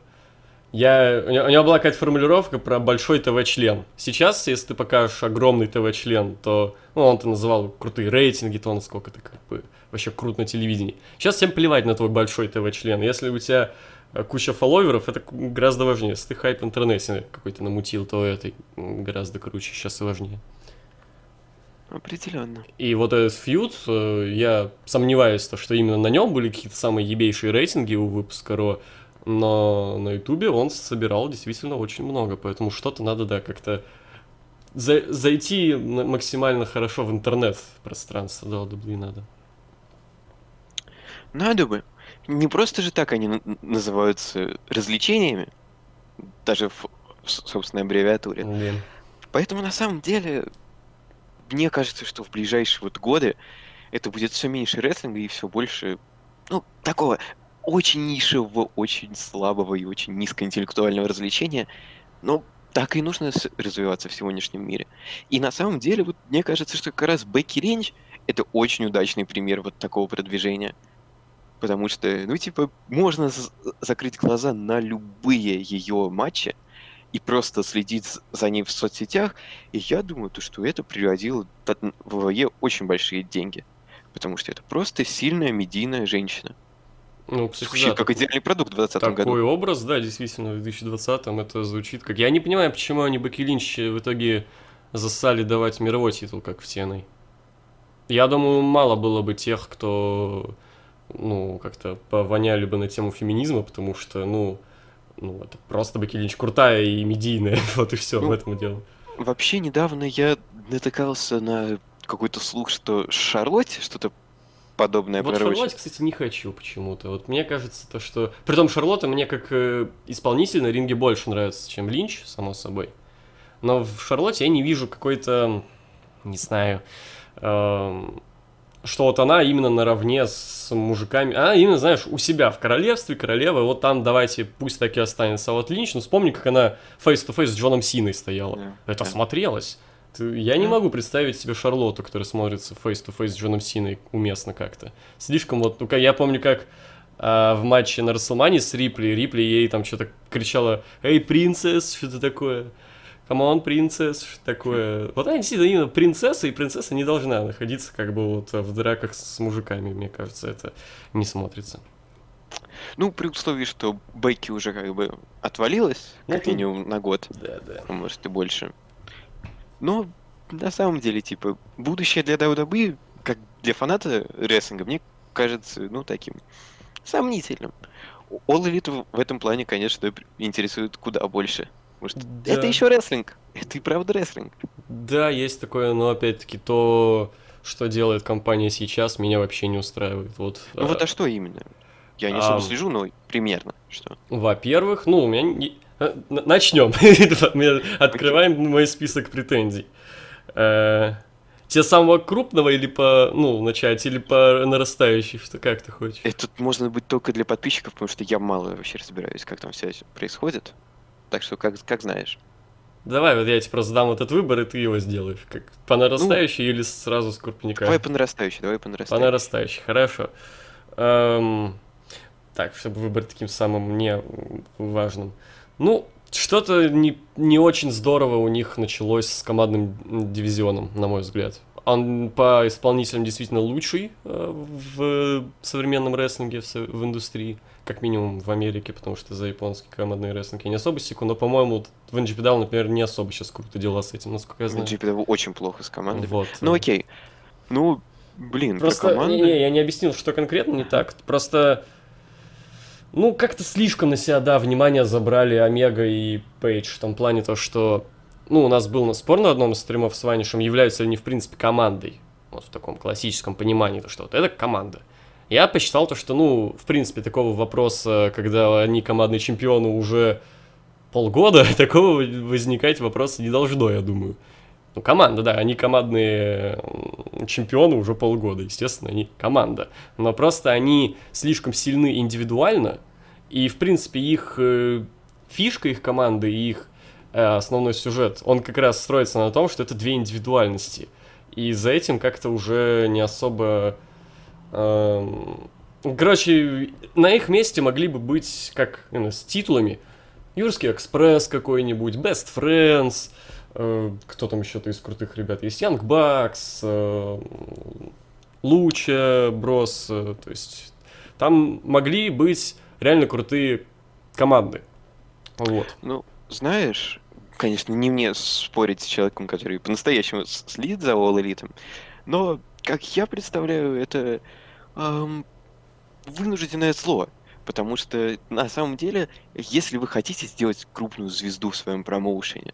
У него была какая-то формулировка про большой ТВ-член. Сейчас, если ты покажешь огромный ТВ-член, то... Ну, он-то называл крутые рейтинги, то он сколько-то как бы вообще крут на телевидении. Сейчас всем плевать на твой большой ТВ-член. Если у тебя куча фолловеров, это гораздо важнее. Если ты хайп в интернете какой-то намутил, то это гораздо круче, сейчас и важнее. Определенно. И вот этот фьюд, я сомневаюсь, что именно на нем были какие-то самые ебейшие рейтинги у выпуска Ро, но на Ютубе он собирал действительно очень много, поэтому что-то надо, да, как-то зайти максимально хорошо в интернет-пространство, да, дубли надо. Надо бы. Не просто же так они называются развлечениями, даже в собственной аббревиатуре. Блин. Поэтому на самом деле, мне кажется, что в ближайшие вот годы это будет все меньше рестлинга и все больше, ну, такого... очень нишевого, очень слабого и очень низкоинтеллектуального развлечения, но так и нужно развиваться в сегодняшнем мире. И на самом деле, вот мне кажется, что как раз Бекки Линч — это очень удачный пример вот такого продвижения, потому что, ну, типа, можно закрыть глаза на любые ее матчи и просто следить за ней в соцсетях, и я думаю, то, что это приводило в ВВЕ очень большие деньги, потому что это просто сильная медийная женщина. Ну, кстати, звучит, да, как такой, идеальный продукт в 2020 году. Такой образ, да, действительно, в 2020-м это звучит как... Я не понимаю, почему они Бекки Линч в итоге засали давать мировой титул, как в TNA. Я думаю, мало было бы тех, кто, ну, как-то повоняли бы на тему феминизма, потому что, ну это просто Бекки Линч крутая и медийная, вот и все, ну, в этом дело. Вообще, недавно я натыкался на какой-то слух, что Шарлотте что-то подобное пророчество. Вот Шарлотте, кстати, не хочу почему-то. Вот мне кажется, то, что... Притом Шарлотта мне как исполнитель на ринге больше нравится, чем Линч, само собой. Но в Шарлотте я не вижу какой-то... Не знаю... Что вот она именно наравне с мужиками... Она именно, знаешь, у себя в королевстве, королева, вот там давайте пусть так и останется. А вот Линч, ну вспомни, как она фейс-ту-фейс с Джоном Синой стояла. Yeah. Это смотрелось. Я не могу представить себе Шарлотту, которая смотрится фейс-ту-фейс с Джоном Синой уместно как-то. Слишком вот... Ну, я помню, как в матче на Расселмане с Рипли ей там что-то кричала «Эй, принцесс!» Что-то такое. «Камон, принцесс!» Что-то такое. Вот она действительно именно принцесса, и принцесса не должна находиться как бы вот в драках с мужиками, мне кажется, это не смотрится. Ну, при условии, что Бекки уже как бы отвалилась, как минимум на год, да. Может и больше. Но на самом деле, типа, будущее для WWE, как для фаната рестлинга, мне кажется, ну, таким сомнительным. All Elite в этом плане, конечно, интересует куда больше. Может, да. Это еще рестлинг. Это и правда рестлинг. Да, есть такое, но опять-таки то, что делает компания сейчас, меня вообще не устраивает. Вот, ну вот, а что именно? Я не особо слежу, но примерно что. Во-первых, ну, у меня... Начнем. Открываем мой список претензий. Те самого крупного или по... Ну, начать, или по нарастающей, что как ты хочешь. Это можно быть только для подписчиков, потому что я мало вообще разбираюсь, как там все происходит. Так что, как знаешь. Давай, вот я тебе просто дам этот выбор, и ты его сделаешь. Как по нарастающей, ну, или сразу с крупника? Давай по нарастающей. По нарастающей, хорошо. так, чтобы выбрать таким самым не важным. Ну, что-то не очень здорово у них началось с командным дивизионом, на мой взгляд. Он по исполнителям действительно лучший в современном рестлинге, в индустрии, как минимум в Америке, потому что за японский командный рестлинг я не особо секу, но, по-моему, в NJPW, например, не особо сейчас круто дела с этим, насколько я знаю. В NJPW очень плохо с командой. Вот. Ну окей, ну, блин, просто про команды... я не объяснил, что конкретно не так, просто... Ну, как-то слишком на себя, да, внимание забрали Омега и Пейдж, в том плане то, что... Ну, у нас был спор на одном из стримов с Ванишем, являются ли они, в принципе, командой. Вот в таком классическом понимании, то, что вот это команда. Я посчитал то, что, ну, в принципе, такого вопроса, когда они командные чемпионы уже полгода, такого возникать вопроса не должно, я думаю. Ну, команда, да, они командные чемпионы уже полгода, естественно, они команда. Но просто они слишком сильны индивидуально, и, в принципе, их фишка, их команды и их основной сюжет, он как раз строится на том, что это две индивидуальности. И за этим как-то уже не особо... Короче, на их месте могли бы быть, как с титулами, Юрский Экспресс какой-нибудь, Best Friends, кто там еще-то из крутых ребят есть, Young Bucks, Луча, Брос, то есть там могли быть реально крутые команды. Вот. Ну, знаешь, конечно, не мне спорить с человеком, который по-настоящему следит за All Elite, но, как я представляю, это вынужденное зло. Потому что, на самом деле, если вы хотите сделать крупную звезду в своем промоушене,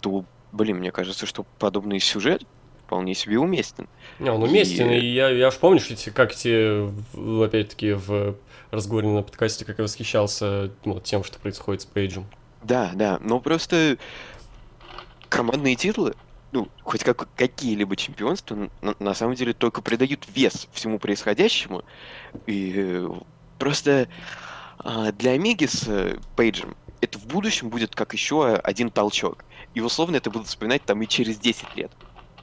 то, блин, мне кажется, что подобный сюжет вполне себе уместен. Не, он уместен, и я ж помню, что как те, опять-таки, в разговоре на подкасте, как я восхищался тем, что происходит с Пейджем. Да, да, но просто командные титулы, ну, хоть какие-либо чемпионства, на самом деле только придают вес всему происходящему. И просто для Омеги с Пейджем это в будущем будет как еще один толчок. И условно это будут вспоминать там и через 10 лет.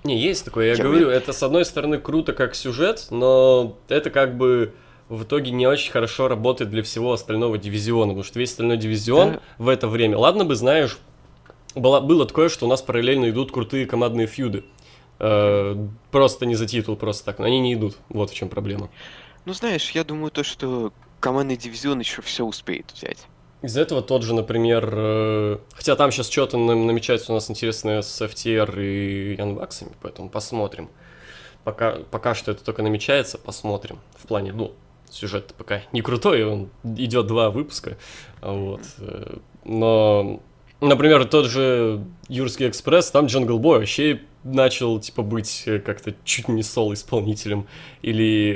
Не, есть такое, я говорю, это с одной стороны круто как сюжет, но это как бы... в итоге не очень хорошо работает для всего остального дивизиона, потому что весь остальной дивизион в это время, ладно бы, знаешь, было такое, что у нас параллельно идут крутые командные фьюды, просто не за титул, просто так, но они не идут, вот в чем проблема. Ну, знаешь, я думаю то, что командный дивизион еще все успеет взять. Из этого тот же, например, хотя там сейчас что-то намечается у нас интересное с FTR и Янбаксами, поэтому посмотрим. Пока что это только намечается, посмотрим, в плане, сюжет пока не крутой, он идет 2 выпуска, вот. Но, например, тот же Юрский Экспресс, там Джунгл Бой вообще начал, быть как-то чуть не соло-исполнителем, или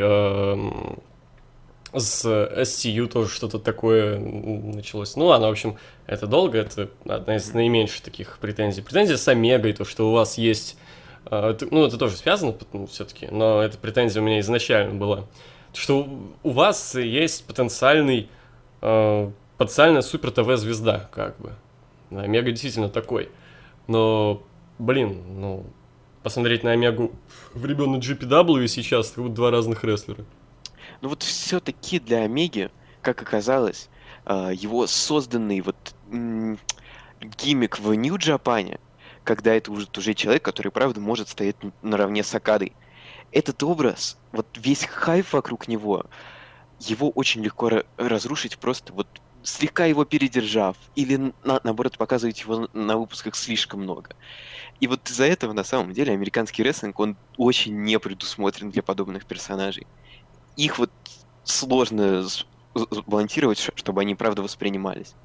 с SCU тоже что-то такое началось. Ну ладно, в общем, это долго, это одна из наименьших таких претензий. Претензия с Омегой, то, что у вас есть, это тоже связано все-таки, но эта претензия у меня изначально была. Что у вас есть потенциальная супер ТВ-звезда, Омега действительно такой. Но, посмотреть на Омегу в ребенок GPW сейчас, как будто 2 разных рестлера. Ну вот все-таки для Омеги, как оказалось, его созданный гиммик в Нью-Джапане, когда это уже человек, который, правда, может стоять наравне с Акадой. Этот образ, весь хайп вокруг него, его очень легко разрушить, просто слегка его передержав, или, наоборот, показывать его на выпусках слишком много. И из-за этого, на самом деле, американский рестлинг, он очень не предусмотрен для подобных персонажей. Их сложно сбалансировать, чтобы они, правда, воспринимались.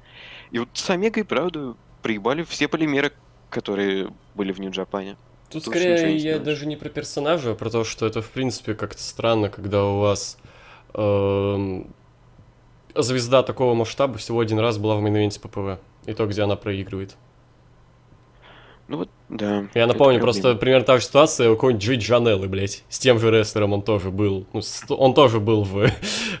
И с Омегой, правда, проебали все полимеры, которые были в Нью-Джапане. Тут скорее я даже не про персонажа, а про то, что это в принципе как-то странно, когда у вас звезда такого масштаба всего 1 раз была в мейн-ивенте ППВ, и то, где она проигрывает. Ну вот, да. Я напомню, просто примерно та же ситуация у какой-нибудь Джи Джанеллы, блять. С тем же рестлером он тоже был. Он тоже был в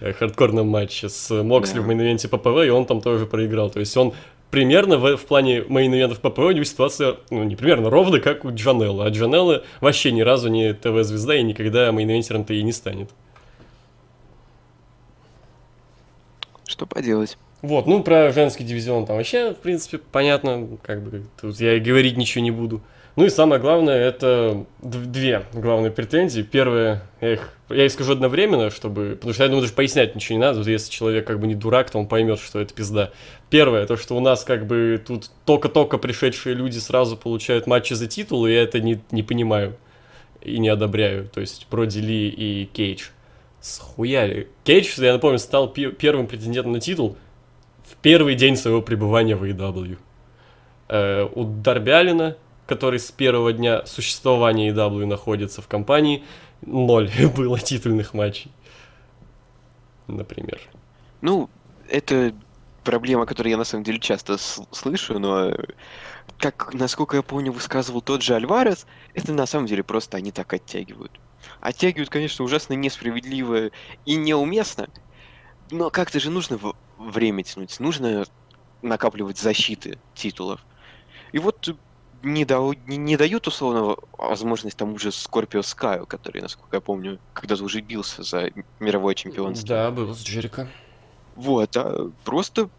хардкорном матче с Моксли в мейн-ивенте ППВ, и он там тоже проиграл. То есть он... Примерно в плане мейн-ивентов ППВ у него ситуация, не примерно, ровно, как у Джанелла. А Джанелла вообще ни разу не ТВ-звезда и никогда мейн-ивентером-то и не станет. что поделать. Вот, ну про женский дивизион там вообще, в принципе, понятно, как бы тут я и говорить ничего не буду. Ну и самое главное, это две главные претензии. Первая, я их скажу одновременно, чтобы, потому что я думаю, даже пояснять ничего не надо, если человек как бы не дурак, то он поймет, что это пизда. Первое, то что у нас как бы тут только-только пришедшие люди сразу получают матчи за титул, и я это не понимаю и не одобряю, то есть Броди Ли и Кейдж. Схуяли. Кейдж, я напомню, стал первым претендентом на титул в первый день своего пребывания в AEW. У Дарбялина, который с первого дня существования AEW находится в компании, 0 было титульных матчей, например. Ну, это проблема, которую я на самом деле часто слышу, но, как, насколько я помню, высказывал тот же Альварес, это на самом деле просто они так оттягивают. Оттягивают, конечно, ужасно несправедливо и неуместно, но как-то же нужно время тянуть, нужно накапливать защиты титулов. И вот не дают, условно, возможность тому же Скорпио Скаю, который, насколько я помню, когда-то уже бился за мировое чемпионство. Да, был с Джерико. Вот, а просто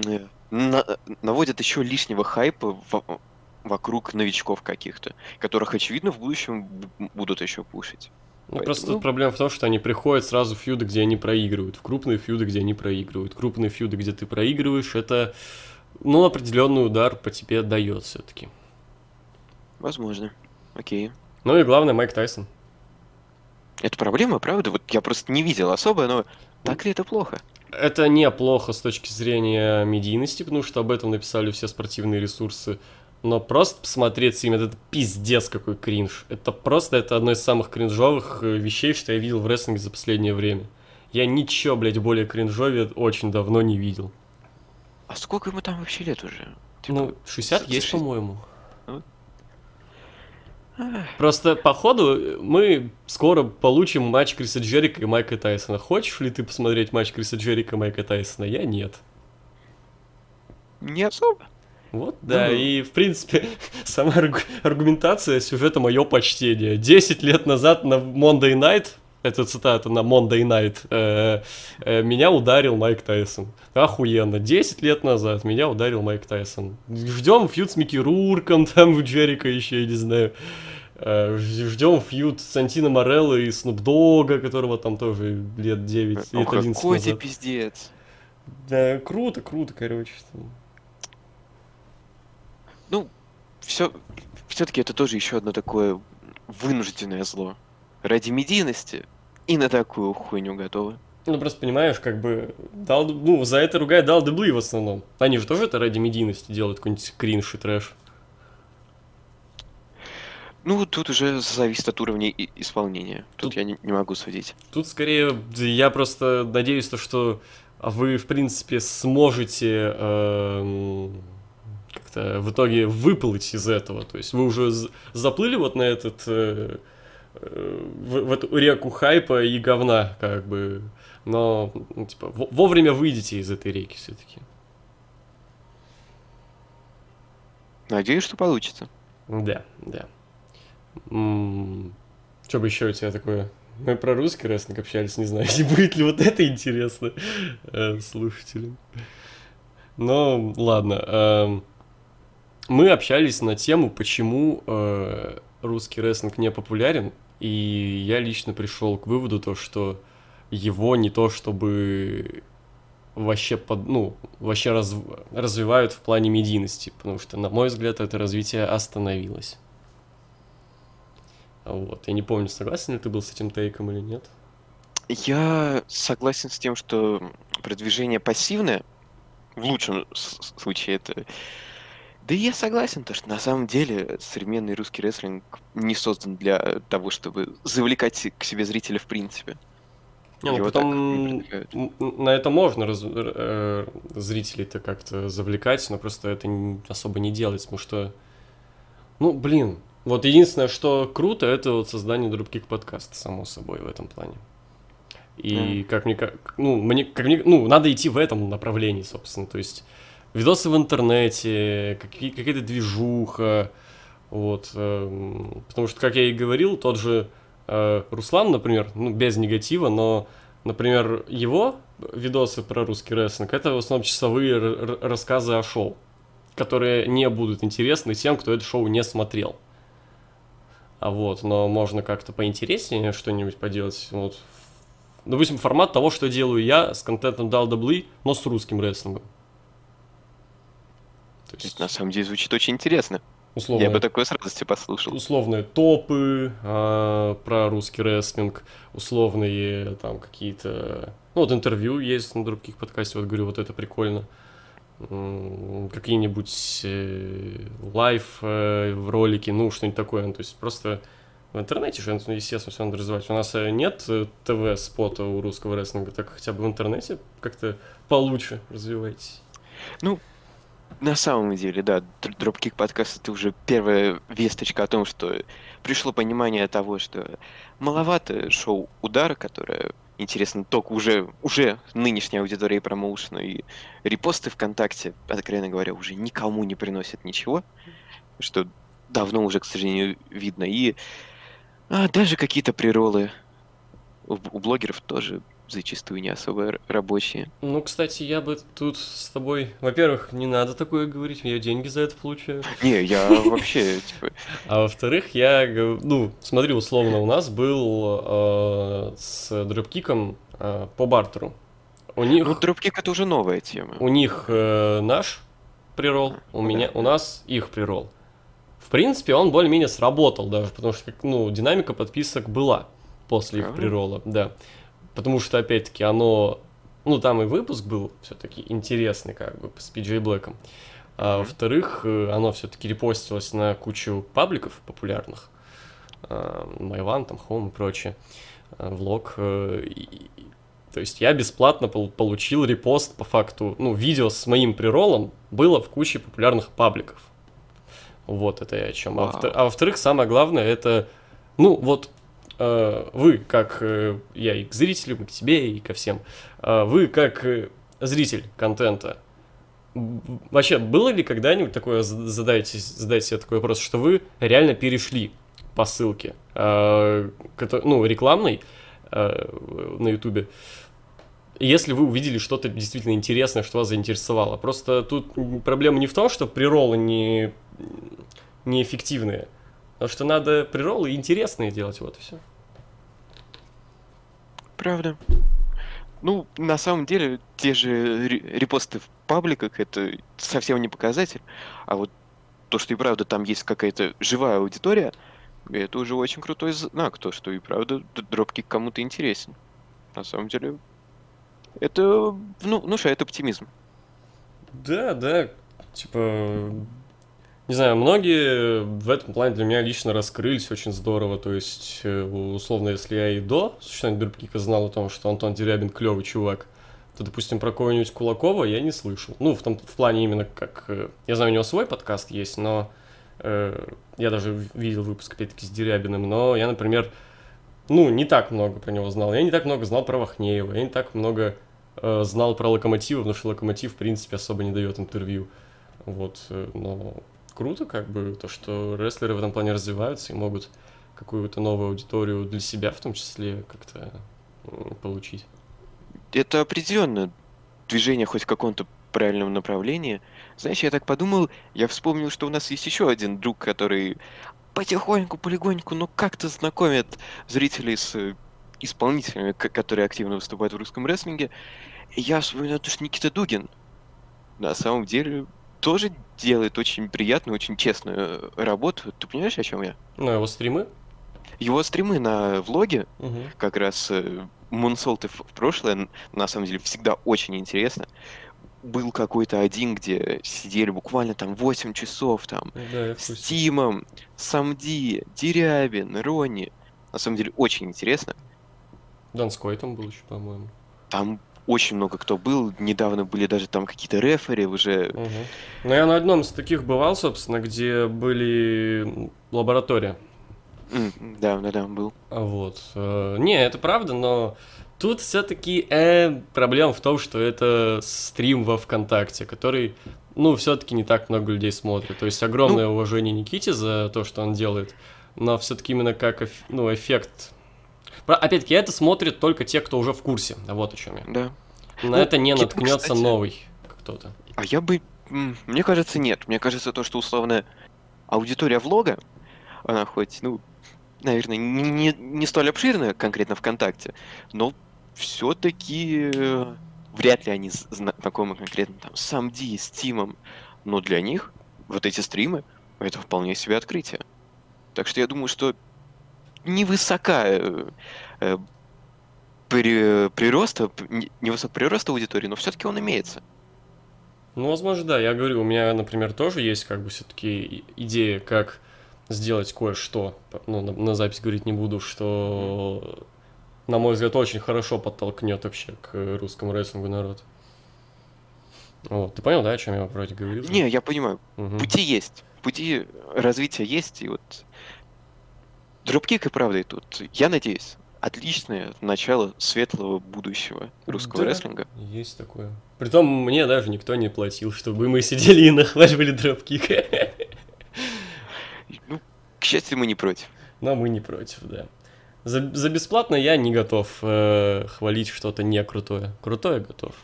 наводят еще лишнего хайпа вокруг новичков каких-то, которых, очевидно, в будущем будут еще пушить. Ну, поэтому... Просто тут проблема в том, что они приходят сразу в фьюды, где они проигрывают, в крупные фьюды, где они проигрывают. Крупные фьюды, где ты проигрываешь, это, ну, определенный удар по тебе дает все-таки. Возможно. Окей. Ну и главное, Майк Тайсон. Это проблема, правда? Вот я просто не видел особо, но так ли это плохо? Это не плохо с точки зрения медийности, потому что об этом написали все спортивные ресурсы. Но просто посмотреть с ними, это пиздец какой кринж. Это просто одно из самых кринжовых вещей, что я видел в рестлинге за последнее время. Я ничего, блядь, более кринжовее очень давно не видел. А сколько ему там вообще лет уже? Типа, ну, 60 есть, по-моему. Просто, походу, мы скоро получим матч Криса Джерика и Майка Тайсона. Хочешь ли ты посмотреть матч Криса Джерика и Майка Тайсона? Я нет. Не особо. Вот, да, ну, и, в принципе, сама аргументация сюжета «Мое почтение». 10 лет назад на Monday Night, это цитата на Monday Night, меня ударил Майк Тайсон. Охуенно, 10 лет назад меня ударил Майк Тайсон. Ждем фьюд с Микки Рурком, там у Джерика еще, я не знаю. Ждем фьюд Сантино Морелло и Снуп Дога, которого там тоже лет 9, лет 11 назад. Какой ты пиздец. Да, круто, круто, короче. Ну, все-таки это тоже еще одно такое вынужденное зло. Ради медийности и на такую хуйню готовы. Ну, просто понимаешь, как бы, ну, за это ругают DDT в основном. Они же тоже это ради медийности делают, какой-нибудь кринж и трэш. Ну, тут уже зависит от уровня исполнения. Тут я не могу судить. Тут скорее я просто надеюсь, то, что вы, в принципе, сможете... как-то в итоге выплыть из этого. То есть вы уже заплыли вот на этот в эту реку хайпа и говна, как бы. Но, ну, типа, вовремя выйдете из этой реки все-таки. Надеюсь, что получится. Да, да. Что бы еще у тебя такое? Мы про русский рестлинг общались, не знаю, не будет ли вот это интересно слушателям. Но ладно. Мы общались на тему, почему русский рестлинг не популярен, и я лично пришел к выводу, то, что его не то чтобы вообще, развивают в плане медийности, потому что, на мой взгляд, это развитие остановилось. Вот. Я не помню, согласен ли ты был с этим тейком или нет? Я согласен с тем, что продвижение пассивное, в лучшем случае это... Да и я согласен, то, что на самом деле современный русский рестлинг не создан для того, чтобы завлекать к себе зрителя в принципе. Ну, потом на это можно зрителей-то как-то завлекать, но просто это особо не делается, потому что... Ну, блин, вот единственное, что круто, это вот создание Дропкик подкаста, само собой, в этом плане. И как мне надо идти в этом направлении, собственно, то есть... Видосы в интернете, какая-то движуха, вот, потому что, как я и говорил, тот же Руслан, например, ну, без негатива, но Например, его видосы про русский рестлинг — это в основном часовые рассказы о шоу, которые не будут интересны тем, кто это шоу не смотрел. А вот, но можно как-то поинтереснее что-нибудь поделать. Вот. Допустим, формат того, что делаю я с контентом WWE, но с русским рестлингом. То есть... Это на самом деле звучит очень интересно. Условные, я бы такое с радостью послушал. Условные топы про русский рестлинг, условные там какие-то... Ну вот интервью есть на других подкастах, вот говорю, вот это прикольно. Какие-нибудь лайв ролики, ну что-нибудь такое. Ну, то есть просто в интернете же, естественно, все надо развивать. У нас нет ТВ-спота у русского рестлинга, так хотя бы в интернете как-то получше развивайтесь. Ну... На самом деле, да, Дропкик подкаст — это уже первая весточка о том, что пришло понимание того, что маловато шоу «Удара», которое интересно только уже нынешней аудитории промоушена, и репосты ВКонтакте, откровенно говоря, уже никому не приносят ничего, что давно уже, к сожалению, видно. И даже какие-то преролы у блогеров тоже... зачастую не особо рабочие. Ну, кстати, я бы тут с тобой... Во-первых, не надо такое говорить, я деньги за это получаю. Не, я вообще, типа... А во-вторых, я... Ну, смотри, условно, у нас был с Дропкиком по бартеру. У них... Ну, Дропкик — это уже новая тема. У них наш прерол, у нас их прерол. В принципе, он более-менее сработал даже, потому что, ну, динамика подписок была после их прерола, да. Потому что, опять-таки, оно... Ну, там и выпуск был все-таки интересный, как бы, с PJ Блэком. А, во-вторых, оно все-таки репостилось на кучу пабликов популярных. Майван, там, Home и прочее. Влог. То есть я бесплатно получил репост, по факту. Ну, видео с моим преролом было в куче популярных пабликов. Вот это я о чем. А во-вторых, самое главное, это... Ну, вот... Вы, как я и к зрителям, и к тебе, и ко всем, вы, как зритель контента, вообще было ли когда-нибудь такое, задайте себе такой вопрос, что вы реально перешли по ссылке, ну, рекламной на Ютубе, если вы увидели что-то действительно интересное, что вас заинтересовало? Просто тут проблема не в том, что преролы неэффективные, потому что надо преролы интересные делать, вот и все. Правда. Ну, на самом деле, те же репосты в пабликах — это совсем не показатель. А вот то, что и правда там есть какая-то живая аудитория, это уже очень крутой знак. То, что и правда Дропкик кому-то интересен. На самом деле, это, ну, внушает оптимизм. Да, да. Типа... Не знаю, многие в этом плане для меня лично раскрылись очень здорово. То есть, условно, если я и до существования Дропкика знал о том, что Антон Дерябин клевый чувак, то, допустим, про кого-нибудь Кулакова я не слышал. Ну, в плане именно как... Я знаю, у него свой подкаст есть, но... Я даже видел выпуск, опять-таки, с Дерябиным, но я, например, ну, не так много про него знал. Я не так много знал про Вахнеева, я не так много знал про Локомотива, потому что Локомотив, в принципе, особо не дает интервью. Вот, но... Круто, как бы, то, что рестлеры в этом плане развиваются и могут какую-то новую аудиторию для себя, в том числе, как-то получить. Это определенно движение хоть в каком-то правильном направлении. Знаешь, я так подумал, я вспомнил, что у нас есть еще один друг, который потихоньку, полегоньку, но как-то знакомит зрителей с исполнителями, которые активно выступают в русском рестлинге. И я вспоминаю, что Никита Дугин на самом деле... тоже делает очень приятную, очень честную работу. Ты понимаешь, о чем я? Ну, его стримы? Его стримы на влоге, как раз Мунсолты в прошлое, на самом деле, всегда очень интересно. Был какой-то один, где сидели буквально там 8 часов, там, да, с Тимом, Самди, Дерябин, Ронни. На самом деле, очень интересно. Донской там был еще, по-моему. Там... Очень много кто был, недавно были даже там какие-то рефери уже. Ну, я на одном из таких бывал, собственно, где были лаборатория. Да, был. Вот. Не, это правда, но тут все-таки проблема в том, что это стрим во ВКонтакте, который, ну, все-таки не так много людей смотрит. То есть огромное уважение Никите за то, что он делает, но все-таки именно как эффект... Опять-таки, это смотрят только те, кто уже в курсе. Вот о чем я. Да. На это не наткнется, кстати, новый кто-то. А я бы... Мне кажется, нет. Мне кажется, то, что условно аудитория влога, она хоть, ну, наверное, не столь обширная конкретно ВКонтакте, но все-таки вряд ли они знакомы конкретно там с Самди, с Тимом, но для них вот эти стримы — это вполне себе открытие. Так что я думаю, что невысока невысок прирост аудитории, но все-таки он имеется. Ну, возможно, да. Я говорю, у меня, например, тоже есть как бы все-таки идея, как сделать кое-что. Ну, на запись говорить не буду, что, на мой взгляд, очень хорошо подтолкнет вообще к русскому рестлингу народ. Вот. Ты понял, да, о чем я вроде говорил? Не, я понимаю. Угу. Пути есть. Пути развития есть. И вот Дропкик и правда и тут, я надеюсь, отличное начало светлого будущего русского, да, рестлинга. Есть такое. Притом мне даже никто не платил, чтобы мы сидели и нахваливали Дропкика. Ну, к счастью, мы не против. Но мы не против, да. За бесплатно я не готов хвалить что-то не крутое. Крутое готов.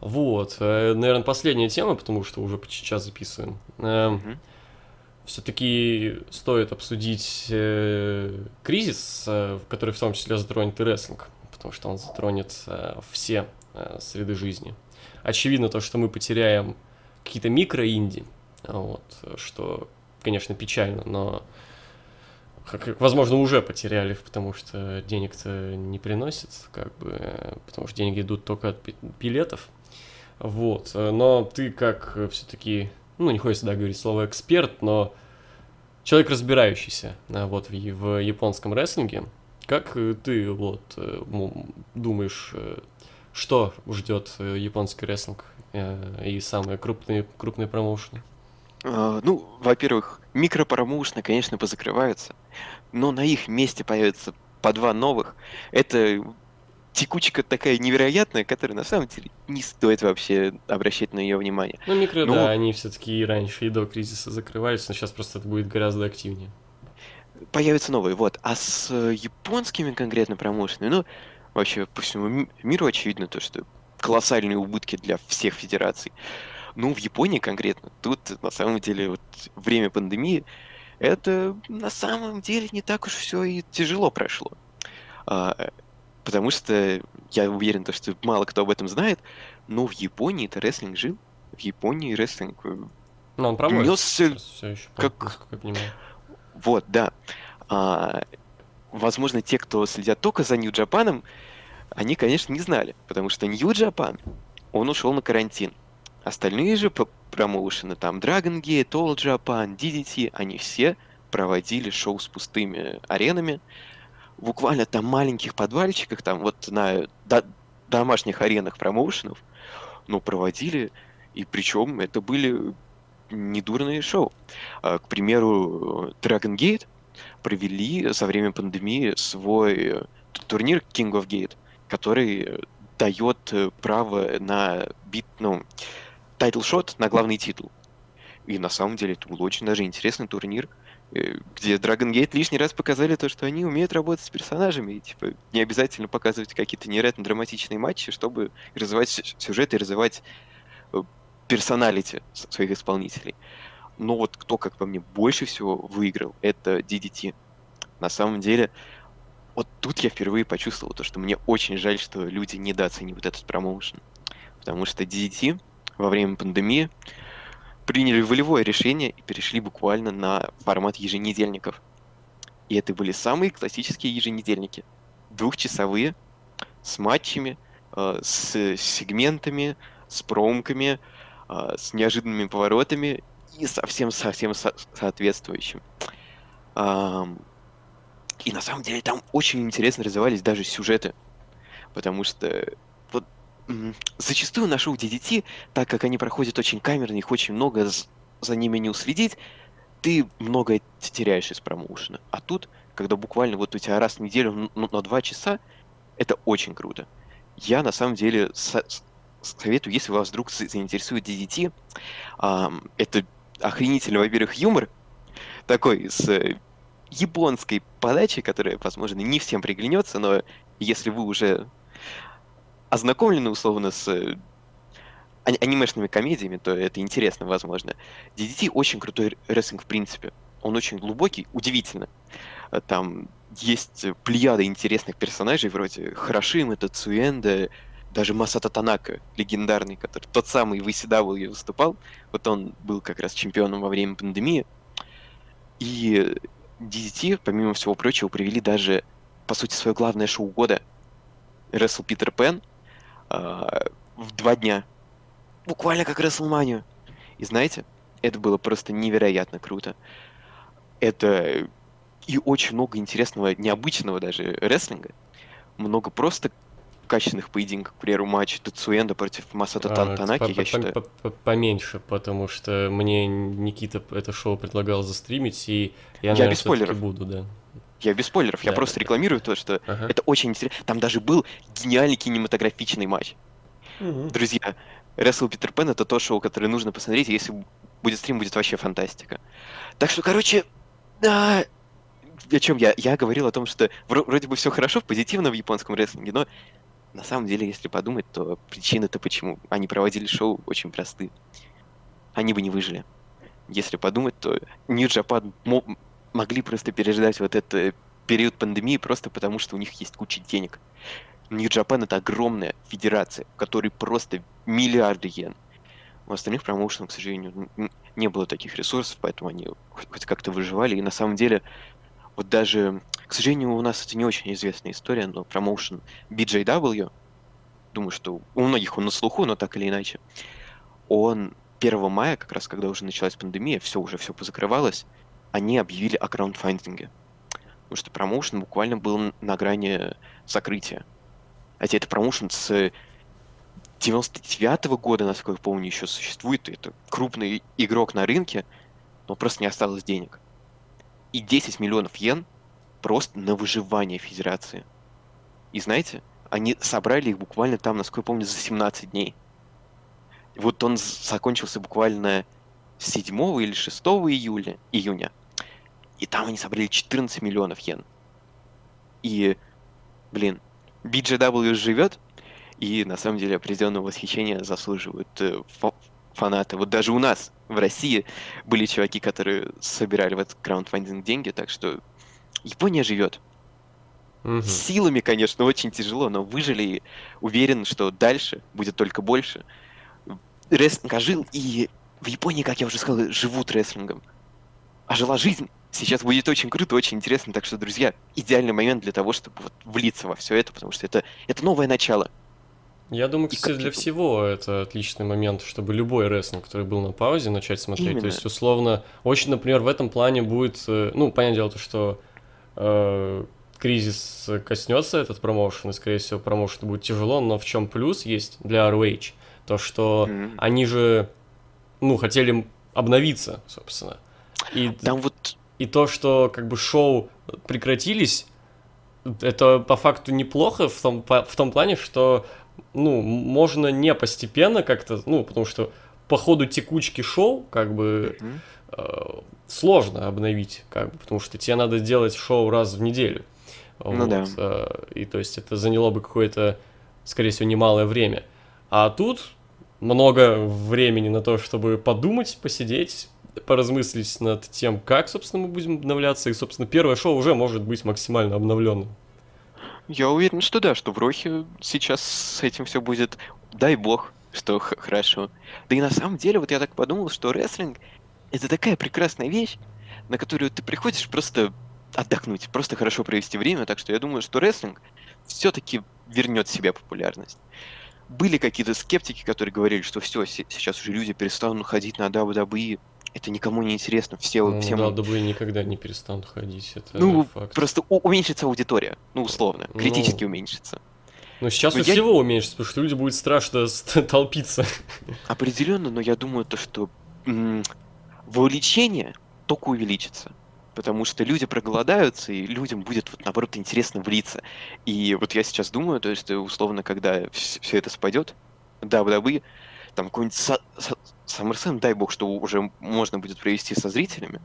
Вот, наверное, последняя тема, потому что уже почти час записываем. Все-таки стоит обсудить кризис, который в том числе затронет и рестлинг, потому что он затронет все среды жизни. Очевидно то, что мы потеряем какие-то микро-инди, вот, что, конечно, печально, но, возможно, уже потеряли, потому что денег-то не приносит, как бы, потому что деньги идут только от билетов. Вот, но ты как все-таки, ну, не хочется, да, говорить слово «эксперт», но человек, разбирающийся вот в японском рестлинге, как ты вот думаешь, что ждет японский рестлинг и самые крупные промоушены? Ну, во-первых, микропромоушены, конечно, позакрываются, но на их месте появится по два новых. Это текучка такая невероятная, которая на самом деле не стоит вообще обращать на ее внимание. Ну, микро, но... да, они все-таки и раньше, и до кризиса закрывались, но сейчас просто это будет гораздо активнее. Появятся новые, вот. А с японскими конкретно промышленными, ну, вообще по всему миру очевидно то, что колоссальные убытки для всех федераций. Ну, в Японии конкретно, тут на самом деле вот время пандемии, это на самом деле не так уж все и тяжело прошло. Потому что я уверен, что мало кто об этом знает, но в Японии-то рестлинг жил. В Японии рестлинг... Но он проводится все еще, как я понимаю. Вот, да. Возможно, те, кто следят только за Нью-Джапаном, они, конечно, не знали, потому что Нью-Джапан, он ушел на карантин. Остальные же промоушены, там Dragon Gate, All Japan, DDT, они все проводили шоу с пустыми аренами. Буквально там маленьких подвальчиках, там вот на домашних аренах промоушенов, ну, проводили, и причем это были недурные шоу. К примеру, Dragon Gate провели за время пандемии свой турнир King of Gate, который дает право на тайтл-шот, на главный титул. И на самом деле это был очень даже интересный турнир, где Dragon Gate лишний раз показали то, что они умеют работать с персонажами, и типа не обязательно показывать какие-то невероятно драматичные матчи, чтобы развивать сюжет и развивать персоналити своих исполнителей. Но вот кто, как по мне, больше всего выиграл, это DDT. На самом деле, вот тут я впервые почувствовал то, что мне очень жаль, что люди недооценивают этот промоушен. Потому что DDT во время пандемии приняли волевое решение и перешли буквально на формат еженедельников. И это были самые классические еженедельники. Двухчасовые, с матчами, с сегментами, с промками, с неожиданными поворотами и совсем-совсем соответствующим. И на самом деле там очень интересно развивались даже сюжеты. Потому что... зачастую на шоу DDT, так как они проходят очень камерно, их очень много, за ними не уследить, ты многое теряешь из промоушена. А тут, когда буквально вот у тебя раз в неделю на 2 часа, это очень круто. Я на самом деле советую, если вас вдруг заинтересует DDT, это охренительный, во-первых, юмор, такой с японской подачи, которая, возможно, не всем приглянется, но если вы уже ознакомлены, условно, с анимешными комедиями, то это интересно, возможно. DDT очень крутой рестлинг, в принципе. Он очень глубокий, удивительно. Там есть плеяда интересных персонажей, вроде Хорошима, Тацуэнда, даже Масата Танака, легендарный, который тот самый в ECW выступал. Вот он был как раз чемпионом во время пандемии. И DDT, помимо всего прочего, привели даже, по сути, свое главное шоу года. Wrestle Питер Пэн в 2 дня. Буквально как WrestleMania. И знаете, это было просто невероятно круто. Это и очень много интересного, необычного даже рестлинга. Много просто качественных поединков, к примеру, матч Тацуэнда против Масата Танаки, я считаю. Поменьше, потому что мне Никита это шоу предлагал застримить, и я, наверное, без спойлеров буду, да. Я без спойлеров, да, я просто рекламирую то, что это очень интересно. Там даже был гениальный кинематографичный матч. Друзья, Wrestle Питер Пэн — это то шоу, которое нужно посмотреть, если будет стрим, будет вообще фантастика. Так что, короче, о чем я? Я говорил о том, что вроде бы все хорошо, позитивно в японском рестлинге, но на самом деле, если подумать, то причины-то, почему они проводили шоу, очень просты. Они бы не выжили. Если подумать, то New Japan могли просто переждать вот этот период пандемии просто потому, что у них есть куча денег. New Japan — это огромная федерация, в которой просто миллиарды йен. У остальных промоушенов, к сожалению, не было таких ресурсов, поэтому они хоть как-то выживали. И на самом деле, вот даже, к сожалению, у нас это не очень известная история, но промоушен BJW, думаю, что у многих он на слуху, но так или иначе, он 1 мая, как раз когда уже началась пандемия, все позакрывалось, они объявили о краундфандинге. Потому что промоушен буквально был на грани закрытия. Хотя это промоушен с 99-го года, насколько я помню, еще существует. Это крупный игрок на рынке, но просто не осталось денег. И 10 миллионов йен просто на выживание федерации. И знаете, они собрали их буквально там, насколько я помню, за 17 дней. И вот он закончился буквально 7 или 6 июня. И там они собрали 14 миллионов йен. И, блин, BJW живет, и на самом деле определенного восхищения заслуживают фанаты. Вот даже у нас в России были чуваки, которые собирали в этот краундфандинг деньги, так что Япония живет. С силами, конечно, очень тяжело, но выжили, и уверен, что дальше будет только больше. Рестлинг ожил, и в Японии, как я уже сказал, живут рестлингом. Ожила жизнь. Сейчас будет очень круто, очень интересно, так что, друзья, идеальный момент для того, чтобы вот влиться во все это, потому что это новое начало. Я думаю, кстати, для всего это отличный момент, чтобы любой рестлинг, который был на паузе, начать смотреть. Именно. То есть, условно, очень, например, в этом плане будет, ну, понятное дело, то, что кризис коснется этот промоушен, и, скорее всего, промоушен будет тяжело, но в чем плюс есть для ROH? То, что они же, ну, хотели обновиться, собственно. И там вот... И то, что как бы шоу прекратились, это по факту неплохо в том плане, что, ну, можно не постепенно как-то, ну, потому что по ходу текучки шоу как бы сложно обновить, как бы, потому что тебе надо делать шоу раз в неделю. Ну, вот, да. И то есть это заняло бы какое-то, скорее всего, немалое время. А тут много времени на то, чтобы подумать, посидеть, поразмыслить над тем, как, собственно, мы будем обновляться, и, собственно, первое шоу уже может быть максимально обновленным. Я уверен, что да, что в Рохе сейчас с этим все будет, дай бог, что хорошо. Да и на самом деле, вот я так подумал, что рестлинг — это такая прекрасная вещь, на которую ты приходишь просто отдохнуть, просто хорошо провести время, так что я думаю, что рестлинг все-таки вернет себе популярность. Были какие-то скептики, которые говорили, что все, сейчас уже люди перестанут ходить на WWE, это никому не интересно, всем... Да, дабы никогда не перестанут ходить, это факт. Просто уменьшится аудитория, ну, условно, критически уменьшится. Но сейчас у всего уменьшится, потому что люди будет страшно толпиться. Определенно, но я думаю, то, что вовлечение только увеличится, потому что люди проголодаются, и людям будет, вот, наоборот, интересно влиться. И вот я сейчас думаю, то есть, условно, когда все это спадет, дабы там какой-нибудь SummerSlam, дай бог, что уже можно будет провести со зрителями.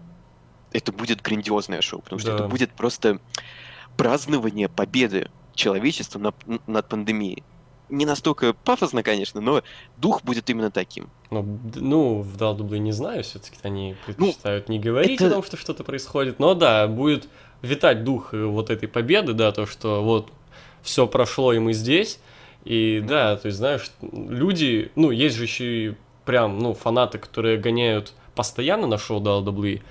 это будет грандиозное шоу, потому что это будет просто празднование победы человечества над пандемией. Не настолько пафосно, конечно, но дух будет именно таким. Ну, в Далдубле не знаю, все-таки они предпочитают не говорить о том, что что-то происходит, но да, будет витать дух вот этой победы, да, то, что вот все прошло, и мы здесь, и да, то есть, знаешь, люди, ну, есть же еще и прям, ну, фанаты, которые гоняют постоянно на шоу Далдублы,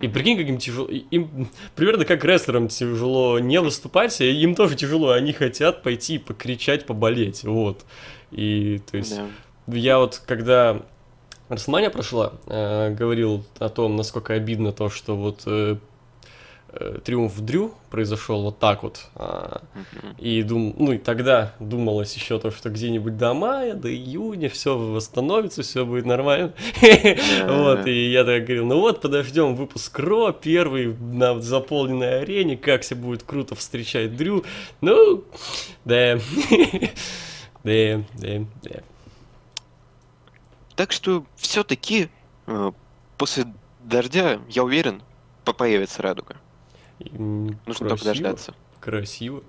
и прикинь, как им тяжело, им примерно как рестлерам тяжело не выступать, и им тоже тяжело, они хотят пойти покричать, поболеть, вот. И, то есть, я вот, когда Расмания прошла, говорил о том, насколько обидно то, что вот триумф Дрю произошел вот так вот, и и тогда думалось еще то, что где-нибудь до мая, до июня все восстановится, все будет нормально, вот, и я так говорил, ну вот, подождем выпуск Ро, первый на заполненной арене, как все будет круто встречать Дрю, ну, да. Так что все-таки после дождя, я уверен, появится радуга. Нужно только дождаться. Красиво.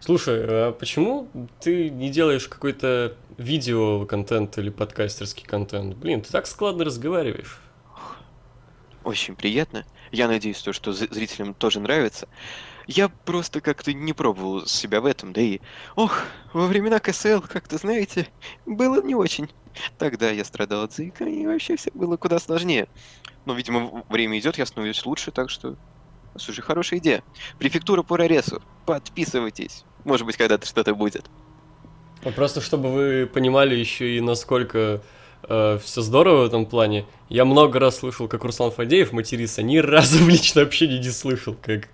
Слушай, а почему ты не делаешь какой-то видео-контент или подкастерский контент? Блин, ты так складно разговариваешь. Очень приятно. Я надеюсь, то, что зрителям тоже нравится. Я просто как-то не пробовал себя в этом, да и... Ох, во времена КСЛ, как-то, знаете, было не очень. Тогда я страдал от заикания, и вообще все было куда сложнее. Но, видимо, время идет, я становлюсь лучше, так что... Слушай, хорошая идея. Префектура Прорессу. Подписывайтесь. Может быть, когда-то что-то будет. Просто, чтобы вы понимали еще и насколько... все здорово в этом плане. Я много раз слышал, как Руслан Фадеев матерится, ни разу в личном общении не слышал, как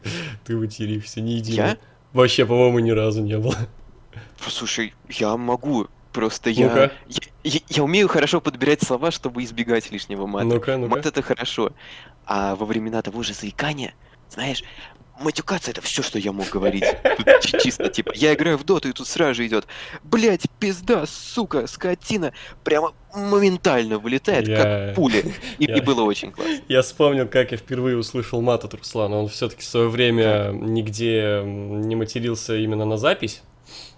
ты материшься, ни единого. Вообще, по-моему, ни разу не было. Слушай, я могу, просто я умею хорошо подбирать слова, чтобы избегать лишнего мата. Ну-ка. Мат — это хорошо. А во времена того же заикания, знаешь, матюкаться — это все, что я мог говорить. Тут чисто, типа, я играю в доту, и тут сразу же идет: блять, пизда, сука, скотина. Прямо моментально вылетает, как пули. И было очень классно. Я вспомнил, как я впервые услышал мат от Руслана. Он все-таки в свое время нигде не матерился именно на запись.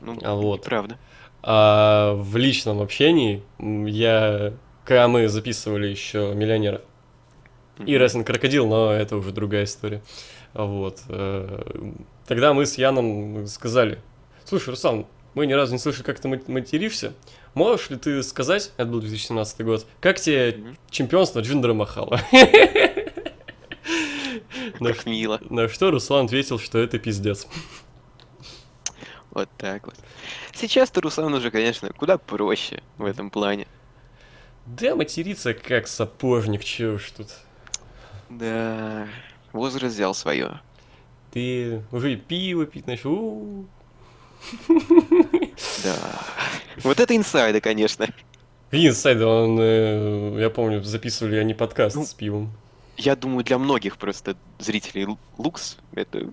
Ну, вот. Правда. А в личном общении когда мы записывали еще «Миллионера» и «Wrestling Крокодил», но это уже другая история. Вот. Тогда мы с Яном сказали: слушай, Руслан, мы ни разу не слышали, как ты материшься. Можешь ли ты сказать, это был 2017 год, как тебе чемпионство Джиндера Махала? Как мило. На что Руслан ответил, что это пиздец. Вот так вот. Сейчас-то Руслан уже, конечно, куда проще в этом плане. Да, материться как сапожник, чего уж тут. Да... Возраст взял свое. Ты уже пиво пить начал. Да. Вот это инсайды, конечно. Инсайды, я помню, записывали они подкаст с пивом. Я думаю, для многих просто зрителей Лукс это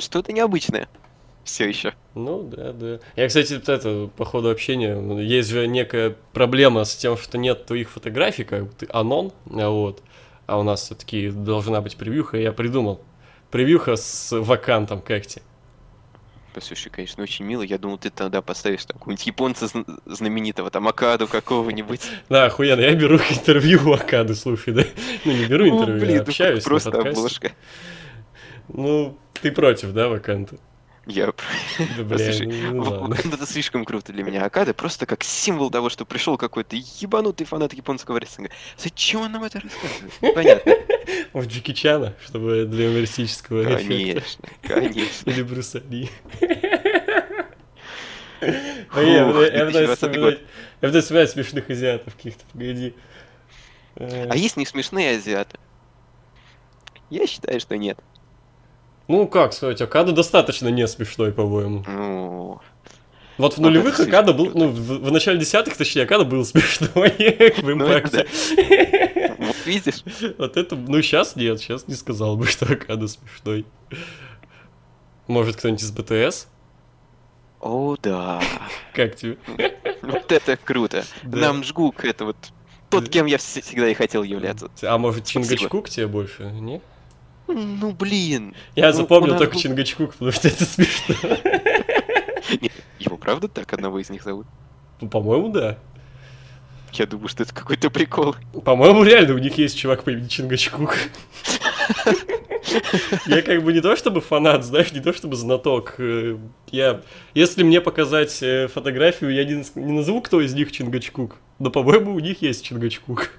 что-то необычное. Все еще. Ну да. Я, кстати, по ходу общения, есть же некая проблема с тем, что нет твоих фотографий, как бы ты анон, вот. А у нас все-таки должна быть превьюха, и я придумал. Превьюха с вакантом, как тебе? Послушай, конечно, очень мило. Я думал, ты тогда поставишь какого-нибудь японца знаменитого, там, Акаду какого-нибудь. Да, охуенно, я беру интервью у Акады, слушай, да? Ну, не беру интервью, я общаюсь на подкасте. Просто обложка. Ну, ты против, да, ваканта? Я это слишком круто для меня. Акада просто как символ того, что пришел какой-то ебанутый фанат японского рестлинга. Зачем он нам это рассказывает? Понятно. В Джеки Чана, чтобы для юмористического эффекта. Конечно. Или Брюса Ли. Я буду вспоминать смешных азиатов каких-то, погоди. А есть не смешные азиаты? Я считаю, что нет. Ну как, кстати, Акада достаточно не смешной, по-моему. Ну... Вот в нулевых Акада был, в начале десятых, точнее, Акада был смешной в импакте. Вот видишь? Вот это, сейчас нет, сейчас не сказал бы, что Акада смешной. Может, кто-нибудь из БТС? О, да. Как тебе? Вот это круто. Нам Жгук, это вот Тот, кем я всегда и хотел являться. А может, Чингачкук тебе больше, не? Ну, блин. Я запомнил только Чингачкук, потому что это смешно. Нет, его правда так одного из них зовут? Ну, по-моему, да. Я думаю, что это какой-то прикол. По-моему, реально у них есть чувак по имени Чингачкук. Я как бы не то чтобы фанат, знаешь, не то чтобы знаток. Я, если мне показать фотографию, я не назову, кто из них Чингачкук. Но, по-моему, у них есть Чингачкук.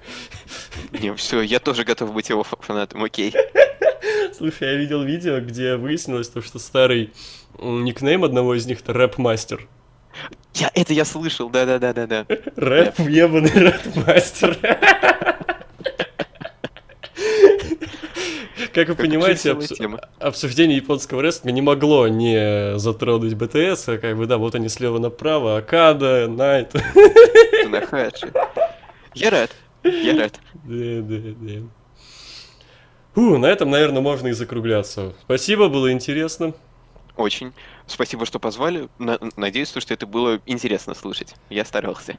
Не, все, я тоже готов быть его фанатом, окей. Слушай, я видел видео, где выяснилось то, что старый никнейм одного из них — это Рэп-мастер. Я слышал, да. Рэп, ебаный Рэп-мастер. Как вы понимаете, обсуждение японского рестлинга не могло не затронуть БТС, а как бы, да, вот они слева направо, Акада, Найт. Я рад. Да. На этом, наверное, можно и закругляться. Спасибо, было интересно. Очень. Спасибо, что позвали. Надеюсь, что это было интересно слушать. Я старался.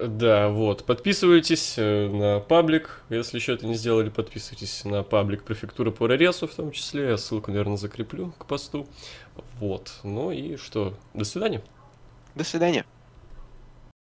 Да, вот. Подписывайтесь на паблик. Если еще это не сделали, подписывайтесь на паблик Префектура Прорессу в том числе. Я ссылку, наверное, закреплю к посту. Вот. Ну и что? До свидания.